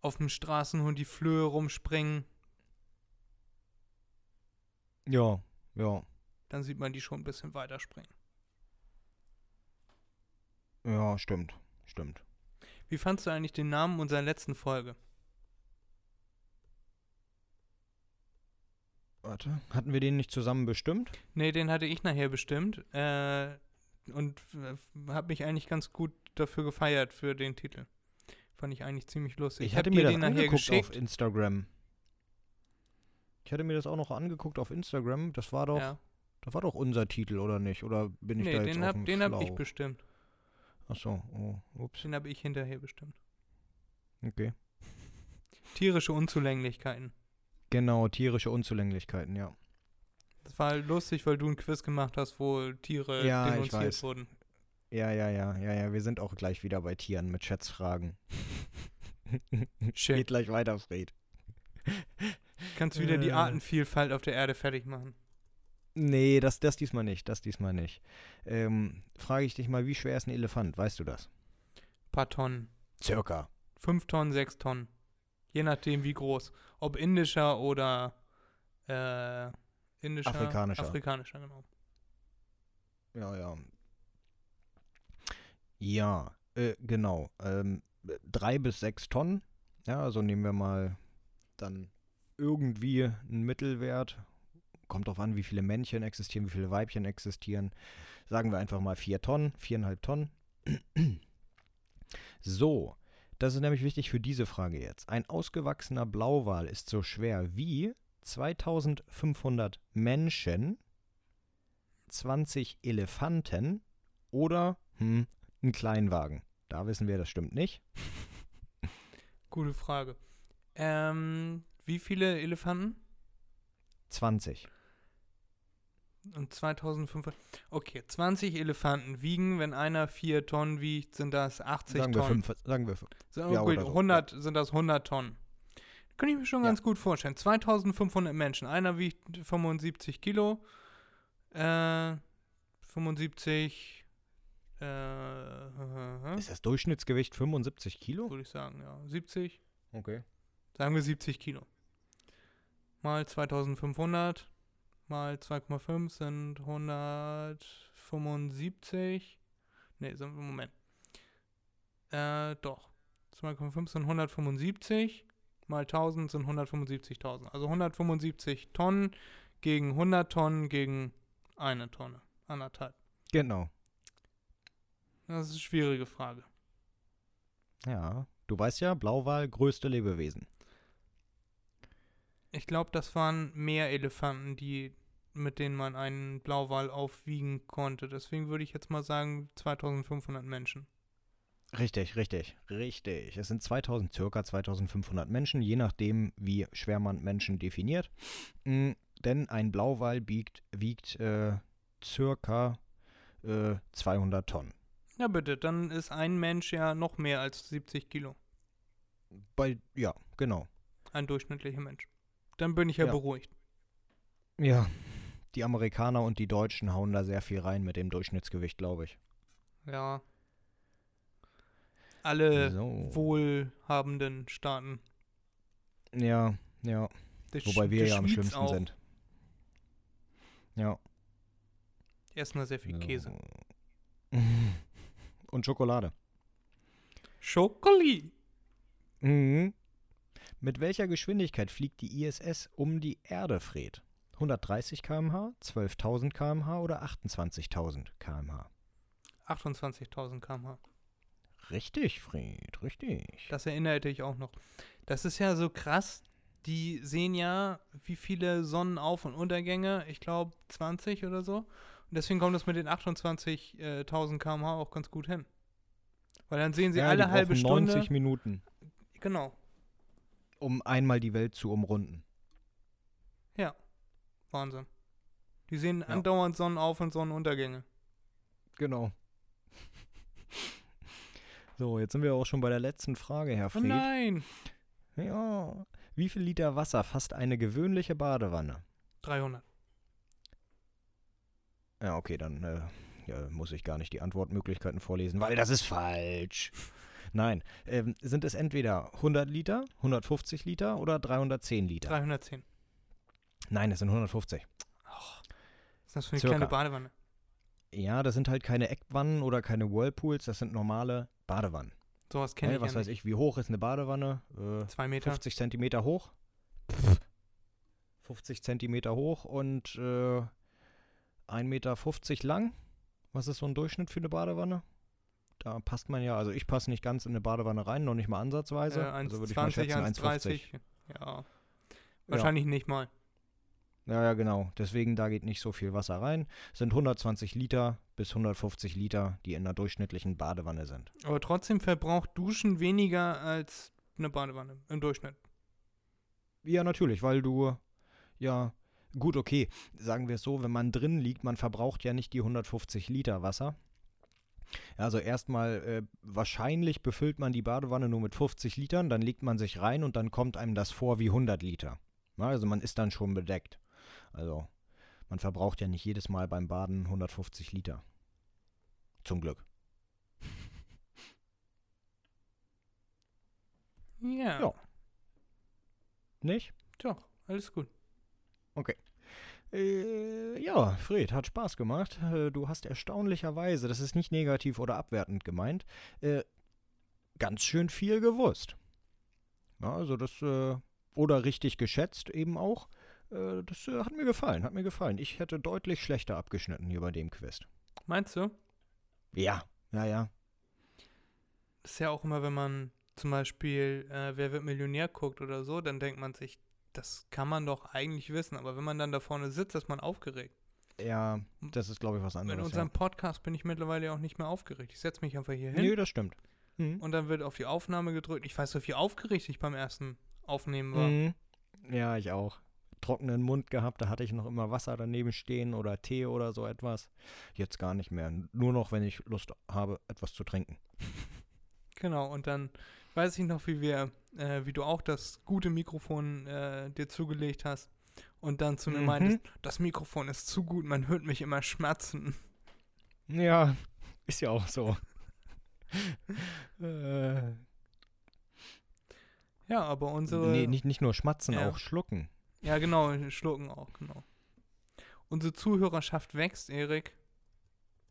auf dem Straßenhund die Flöhe rumspringen. Ja, ja. Dann sieht man die schon ein bisschen weiter springen. Ja, stimmt, stimmt. Wie fandst du eigentlich den Namen unserer letzten Folge? Warte, hatten wir den nicht zusammen bestimmt? Nee, den hatte ich nachher bestimmt. Äh, und äh, habe mich eigentlich ganz gut dafür gefeiert, für den Titel. Fand ich eigentlich ziemlich lustig. Ich, ich hatte mir den das nachher geschickt auf Instagram. Ich hatte mir das auch noch angeguckt auf Instagram. Das war doch, ja. das war doch unser Titel, oder nicht? Oder bin ich nee, da jetzt auf dem Schlauch? Nee, den habe ich bestimmt. Ach so, oh, ups. Den habe ich hinterher bestimmt. Okay. Tierische Unzulänglichkeiten. Genau, tierische Unzulänglichkeiten, ja. Das war lustig, weil du ein Quiz gemacht hast, wo Tiere ja, denunziert wurden. Ja, ja, ja, ja, ja. Wir sind auch gleich wieder bei Tieren mit Schätzfragen. Shit. Geht gleich weiter, Fred. Kannst du wieder äh. die Artenvielfalt auf der Erde fertig machen? Nee, das, das diesmal nicht, das diesmal nicht. Ähm, frage ich dich mal, wie schwer ist ein Elefant? Weißt du das? Ein paar Tonnen. Circa. Fünf Tonnen, sechs Tonnen. Je nachdem, wie groß. Ob indischer oder äh, indischer, afrikanischer. Afrikanischer, genau. Ja, ja. Ja, äh, genau. Ähm, drei bis sechs Tonnen. Ja, also nehmen wir mal dann irgendwie einen Mittelwert. Kommt drauf an, wie viele Männchen existieren, wie viele Weibchen existieren. Sagen wir einfach mal vier Tonnen, viereinhalb Tonnen. So. Das ist nämlich wichtig für diese Frage jetzt. Ein ausgewachsener Blauwal ist so schwer wie zweitausendfünfhundert Menschen, zwanzig Elefanten oder hm, ein Kleinwagen. Da wissen wir, das stimmt nicht. Gute Frage. Ähm, wie viele Elefanten? zwanzig. Und zweitausendfünfhundert. Okay, zwanzig Elefanten wiegen, wenn einer vier Tonnen wiegt, sind das achtzig sagen Tonnen. Wir fünf, sagen wir fünf. So, ja, gut, hundert, so. Sind das hundert Tonnen. Das kann ich mir schon ja. ganz gut vorstellen. zweitausendfünfhundert Menschen. Einer wiegt fünfundsiebzig Kilo. Äh, fünfundsiebzig. Äh, Ist das Durchschnittsgewicht fünfundsiebzig Kilo? Würde ich sagen, ja. siebzig. Okay. Sagen wir siebzig Kilo. Mal zweitausendfünfhundert. Mal zwei Komma fünf sind hundertfünfundsiebzig. Ne, sind Moment. Äh, doch. zwei Komma fünf sind hundertfünfundsiebzig. Mal tausend sind hundertfünfundsiebzigtausend. Also hundertfünfundsiebzig Tonnen gegen hundert Tonnen gegen eine Tonne. Anderthalb. Genau. Das ist eine schwierige Frage. Ja, du weißt ja, Blauwal, größte Lebewesen. Ich glaube, das waren mehr Elefanten, die, mit denen man einen Blauwal aufwiegen konnte. Deswegen würde ich jetzt mal sagen, zweitausendfünfhundert Menschen. Richtig, richtig, richtig. Es sind zweitausend, circa zweitausendfünfhundert Menschen, je nachdem, wie schwer man Menschen definiert. Mhm, denn ein Blauwal biegt, wiegt äh, circa äh, zweihundert Tonnen. Ja bitte, dann ist ein Mensch ja noch mehr als siebzig Kilo. Bei, ja, genau. Ein durchschnittlicher Mensch. Dann bin ich ja, ja beruhigt. Ja, die Amerikaner und die Deutschen hauen da sehr viel rein mit dem Durchschnittsgewicht, glaube ich. Ja. Alle so. Wohlhabenden Staaten. Ja, ja. Die Wobei wir ja am Schweiz schlimmsten auch. sind. Ja. Erstmal sehr viel so. Käse. Und Schokolade. Schokoli. Mhm. Mit welcher Geschwindigkeit fliegt die I S S um die Erde, Fred? hundertdreißig Kilometer pro Stunde, zwölftausend Kilometer pro Stunde oder achtundzwanzigtausend Kilometer pro Stunde? achtundzwanzigtausend Kilometer pro Stunde. Richtig, Fred, richtig. Das erinnerte ich auch noch. Das ist ja so krass. Die sehen ja, wie viele Sonnenauf- und Untergänge, ich glaube zwanzig oder so. Und deswegen kommt das mit den achtundzwanzigtausend Kilometer pro Stunde auch ganz gut hin. Weil dann sehen sie ja, alle halbe Stunde. neunzig Minuten. Genau. Um einmal die Welt zu umrunden. Ja. Wahnsinn. Die sehen ja. andauernd Sonnenauf- und Sonnenuntergänge. Genau. So, jetzt sind wir auch schon bei der letzten Frage, Herr Fried. Oh nein! Ja. Wie viel Liter Wasser fasst eine gewöhnliche Badewanne? dreihundert. Ja, okay, dann äh, ja, muss ich gar nicht die Antwortmöglichkeiten vorlesen, weil das ist falsch. Nein, ähm, sind es entweder hundert Liter, hundertfünfzig Liter oder dreihundertzehn Liter? dreihundertzehn. Nein, es sind hundertfünfzig. Ach, was ist das für eine Circa. kleine Badewanne? Ja, das sind halt keine Eckwannen oder keine Whirlpools, das sind normale Badewannen. Sowas kenne hey, ich was ja weiß nicht. Ich, wie hoch ist eine Badewanne? Äh, Zwei Meter. fünfzig Zentimeter hoch. Pff. fünfzig Zentimeter hoch und äh, ein Meter fünfzig lang. Was ist so ein Durchschnitt für eine Badewanne? Da passt man ja, also ich passe nicht ganz in eine Badewanne rein, noch nicht mal ansatzweise. Äh, eins, also würde ich mal schätzen, eins Komma dreißig. Ja, wahrscheinlich ja. nicht mal. Ja, ja, genau. Deswegen, da geht nicht so viel Wasser rein. Es sind hundertzwanzig Liter bis hundertfünfzig Liter, die in einer durchschnittlichen Badewanne sind. Aber trotzdem verbraucht Duschen weniger als eine Badewanne im Durchschnitt. Ja, natürlich, weil du, ja, gut, okay, sagen wir es so, wenn man drin liegt, man verbraucht ja nicht die hundertfünfzig Liter Wasser. Also erstmal, äh, wahrscheinlich befüllt man die Badewanne nur mit fünfzig Litern, dann legt man sich rein und dann kommt einem das vor wie hundert Liter. Na, also man ist dann schon bedeckt. Also, man verbraucht ja nicht jedes Mal beim Baden hundertfünfzig Liter. Zum Glück. Ja. Ja. Nicht? Doch, alles gut. Okay. Äh, ja, Fred, hat Spaß gemacht. Äh, du hast erstaunlicherweise, das ist nicht negativ oder abwertend gemeint, äh, ganz schön viel gewusst. Ja, also das, äh, oder richtig geschätzt eben auch. Das hat mir gefallen, hat mir gefallen. Ich hätte deutlich schlechter abgeschnitten hier bei dem Quiz. Meinst du? Ja, ja, ja. Das ist ja auch immer, wenn man zum Beispiel äh, Wer wird Millionär guckt oder so, dann denkt man sich, das kann man doch eigentlich wissen. Aber wenn man dann da vorne sitzt, ist man aufgeregt. Ja, das ist, glaube ich, was anderes. In unserem ja. Podcast bin ich mittlerweile auch nicht mehr aufgeregt. Ich setze mich einfach hier hin. Nee, das stimmt. Mhm. Und dann wird auf die Aufnahme gedrückt. Ich weiß, wie viel aufgeregt ich beim ersten Aufnehmen war. Mhm. Ja, ich auch. Trockenen Mund gehabt, da hatte ich noch immer Wasser daneben stehen oder Tee oder so etwas. Jetzt gar nicht mehr. Nur noch, wenn ich Lust habe, etwas zu trinken. Genau, und dann weiß ich noch, wie wir, äh, wie du auch das gute Mikrofon äh, dir zugelegt hast und dann zu mir mhm. meintest, das Mikrofon ist zu gut, man hört mich immer schmerzen. Ja, ist ja auch so. äh. Ja, aber unsere... Nee, nicht, nicht nur schmatzen, ja. auch schlucken. Ja, genau, schlucken auch, genau. Unsere Zuhörerschaft wächst, Erik.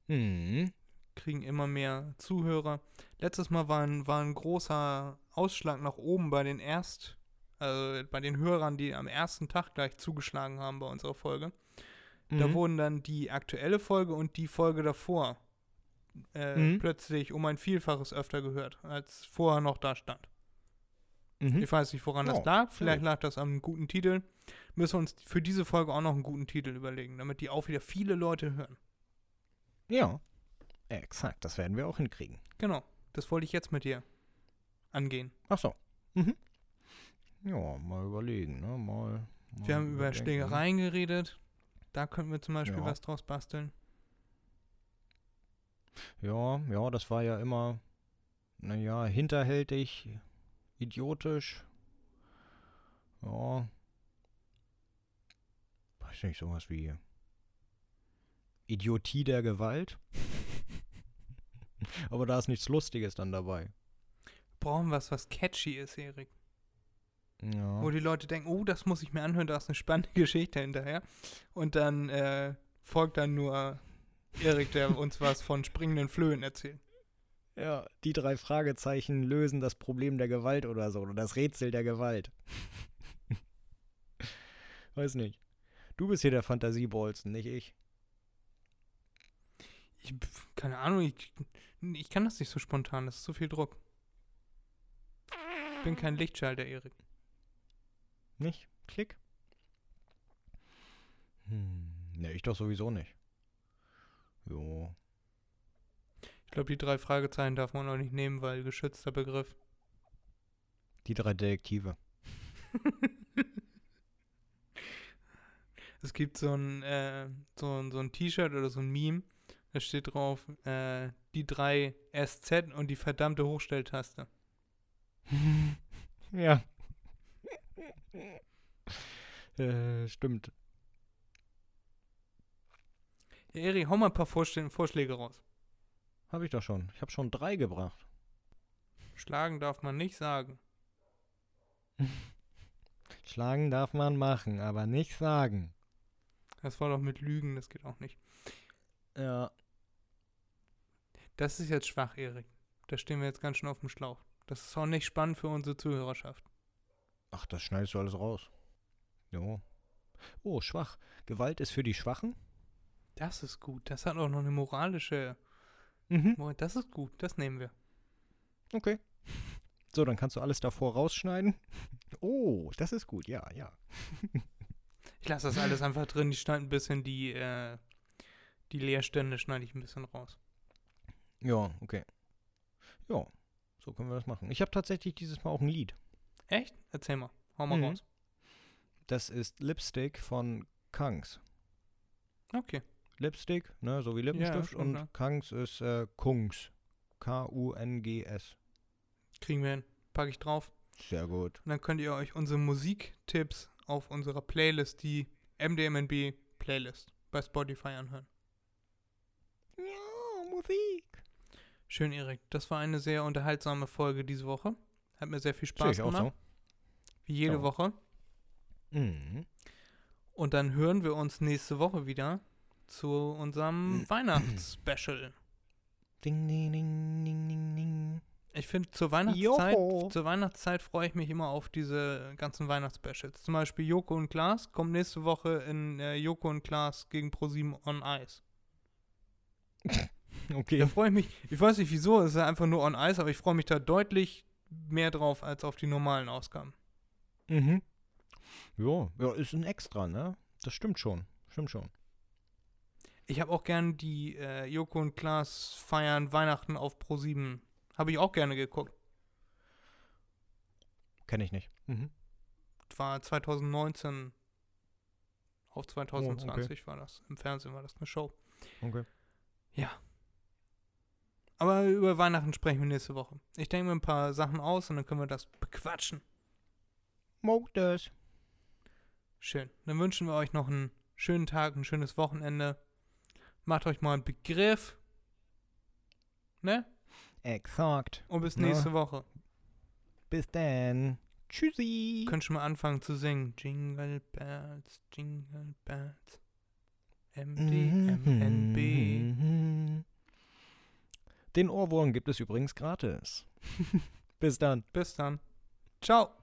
Mhm. Kriegen immer mehr Zuhörer. Letztes Mal war ein, war ein großer Ausschlag nach oben bei den Erst, also bei den Hörern, die am ersten Tag gleich zugeschlagen haben bei unserer Folge. Mhm. Da wurden dann die aktuelle Folge und die Folge davor äh, mhm. plötzlich um ein Vielfaches öfter gehört, als vorher noch da stand. Ich weiß nicht, woran oh, das lag. Vielleicht cool. lag das am guten Titel. Müssen wir uns für diese Folge auch noch einen guten Titel überlegen, damit die auch wieder viele Leute hören. Ja, exakt. Das werden wir auch hinkriegen. Genau. Das wollte ich jetzt mit dir angehen. Ach so. Mhm. Ja, mal überlegen. Ne? Mal, mal wir haben über Schlägereien geredet. Da könnten wir zum Beispiel ja. was draus basteln. Ja, ja, das war ja immer, naja, hinterhältig. Idiotisch. Ja. Weiß nicht, sowas wie Idiotie der Gewalt. Aber da ist nichts Lustiges dann dabei. Brauchen was, was catchy ist, Erik. Ja. Wo die Leute denken, oh, das muss ich mir anhören, da ist eine spannende Geschichte hinterher. Und dann äh, folgt dann nur Erik, der uns was von springenden Flöhen erzählt. Ja, die drei Fragezeichen lösen das Problem der Gewalt oder so. Oder das Rätsel der Gewalt. Weiß nicht. Du bist hier der Fantasiebolzen, nicht ich. Ich, keine Ahnung, ich, ich kann das nicht so spontan, das ist zu viel Druck. Ich bin kein Lichtschalter, Erik. Nicht? Klick? Hm, ne, ich doch sowieso nicht. Jo. Ich glaube, die drei Fragezeichen darf man auch nicht nehmen, weil geschützter Begriff. Die drei Detektive. Es gibt so ein, äh, so ein, so ein T-Shirt oder so ein Meme, da steht drauf, äh, die drei S Z und die verdammte Hochstelltaste. Ja. äh, stimmt. Ja, Erik, hau mal ein paar Vorschl- Vorschläge raus. Hab ich doch schon. Ich hab schon drei gebracht. Schlagen darf man nicht sagen. Schlagen darf man machen, aber nicht sagen. Das war doch mit Lügen, das geht auch nicht. Ja. Das ist jetzt schwach, Erik. Da stehen wir jetzt ganz schön auf dem Schlauch. Das ist auch nicht spannend für unsere Zuhörerschaft. Ach, das schneidest du alles raus. Jo. Oh, schwach. Gewalt ist für die Schwachen? Das ist gut. Das hat auch noch eine moralische... Mhm. Das ist gut. Das nehmen wir. Okay. So, dann kannst du alles davor rausschneiden. Oh, das ist gut. Ja, ja. Ich lasse das alles einfach drin. Ich schneide ein bisschen die... Äh Die Leerstände schneide ich ein bisschen raus. Ja, okay. Ja, so können wir das machen. Ich habe tatsächlich dieses Mal auch ein Lied. Echt? Erzähl mal. Hau mal mhm. raus. Das ist Lipstick von Kungs. Okay. Lipstick, ne, so wie Lippenstift. Ja, stimmt, und Kungs ist äh, Kungs. K U N G S. Kriegen wir hin. Packe ich drauf. Sehr gut. Und dann könnt ihr euch unsere Musiktipps auf unserer Playlist, die M D M N B-Playlist, bei Spotify anhören. Ja, Musik. Schön, Erik. Das war eine sehr unterhaltsame Folge diese Woche. Hat mir sehr viel Spaß gemacht. Auch so. Wie jede ja. Woche. Mhm. Und dann hören wir uns nächste Woche wieder zu unserem mhm. Weihnachts-Special. Ding, ding, ding, ding, ding, ding. Ich finde, zur Weihnachtszeit, zur Weihnachtszeit freue ich mich immer auf diese ganzen Weihnachts-Specials. Zum Beispiel Joko und Klaas kommt nächste Woche in äh, Joko und Klaas gegen ProSieben on Ice. Okay. Da freue ich mich, ich weiß nicht wieso, es ist einfach nur on Ice, aber ich freue mich da deutlich mehr drauf als auf die normalen Ausgaben. Mhm. Ja, ja, ist ein Extra, ne? Das stimmt schon, stimmt schon. Ich habe auch gern die äh, Joko und Klaas feiern Weihnachten auf ProSieben. Habe ich auch gerne geguckt. Kenne ich nicht. Mhm. War zwanzig neunzehn auf zwanzig zwanzig oh, okay. war das. Im Fernsehen war das eine Show. Okay. Ja. Aber über Weihnachten sprechen wir nächste Woche. Ich denke mir ein paar Sachen aus und dann können wir das bequatschen. Mag das. Schön. Dann wünschen wir euch noch einen schönen Tag, ein schönes Wochenende. Macht euch mal einen Begriff. Ne? Exakt. Und bis nächste no. Woche. Bis dann. Tschüssi. Könnt schon mal anfangen zu singen. Jingle Bells, Jingle Bells. M D M N B. Den Ohrwurm gibt es übrigens gratis. Bis dann. Bis dann. Ciao.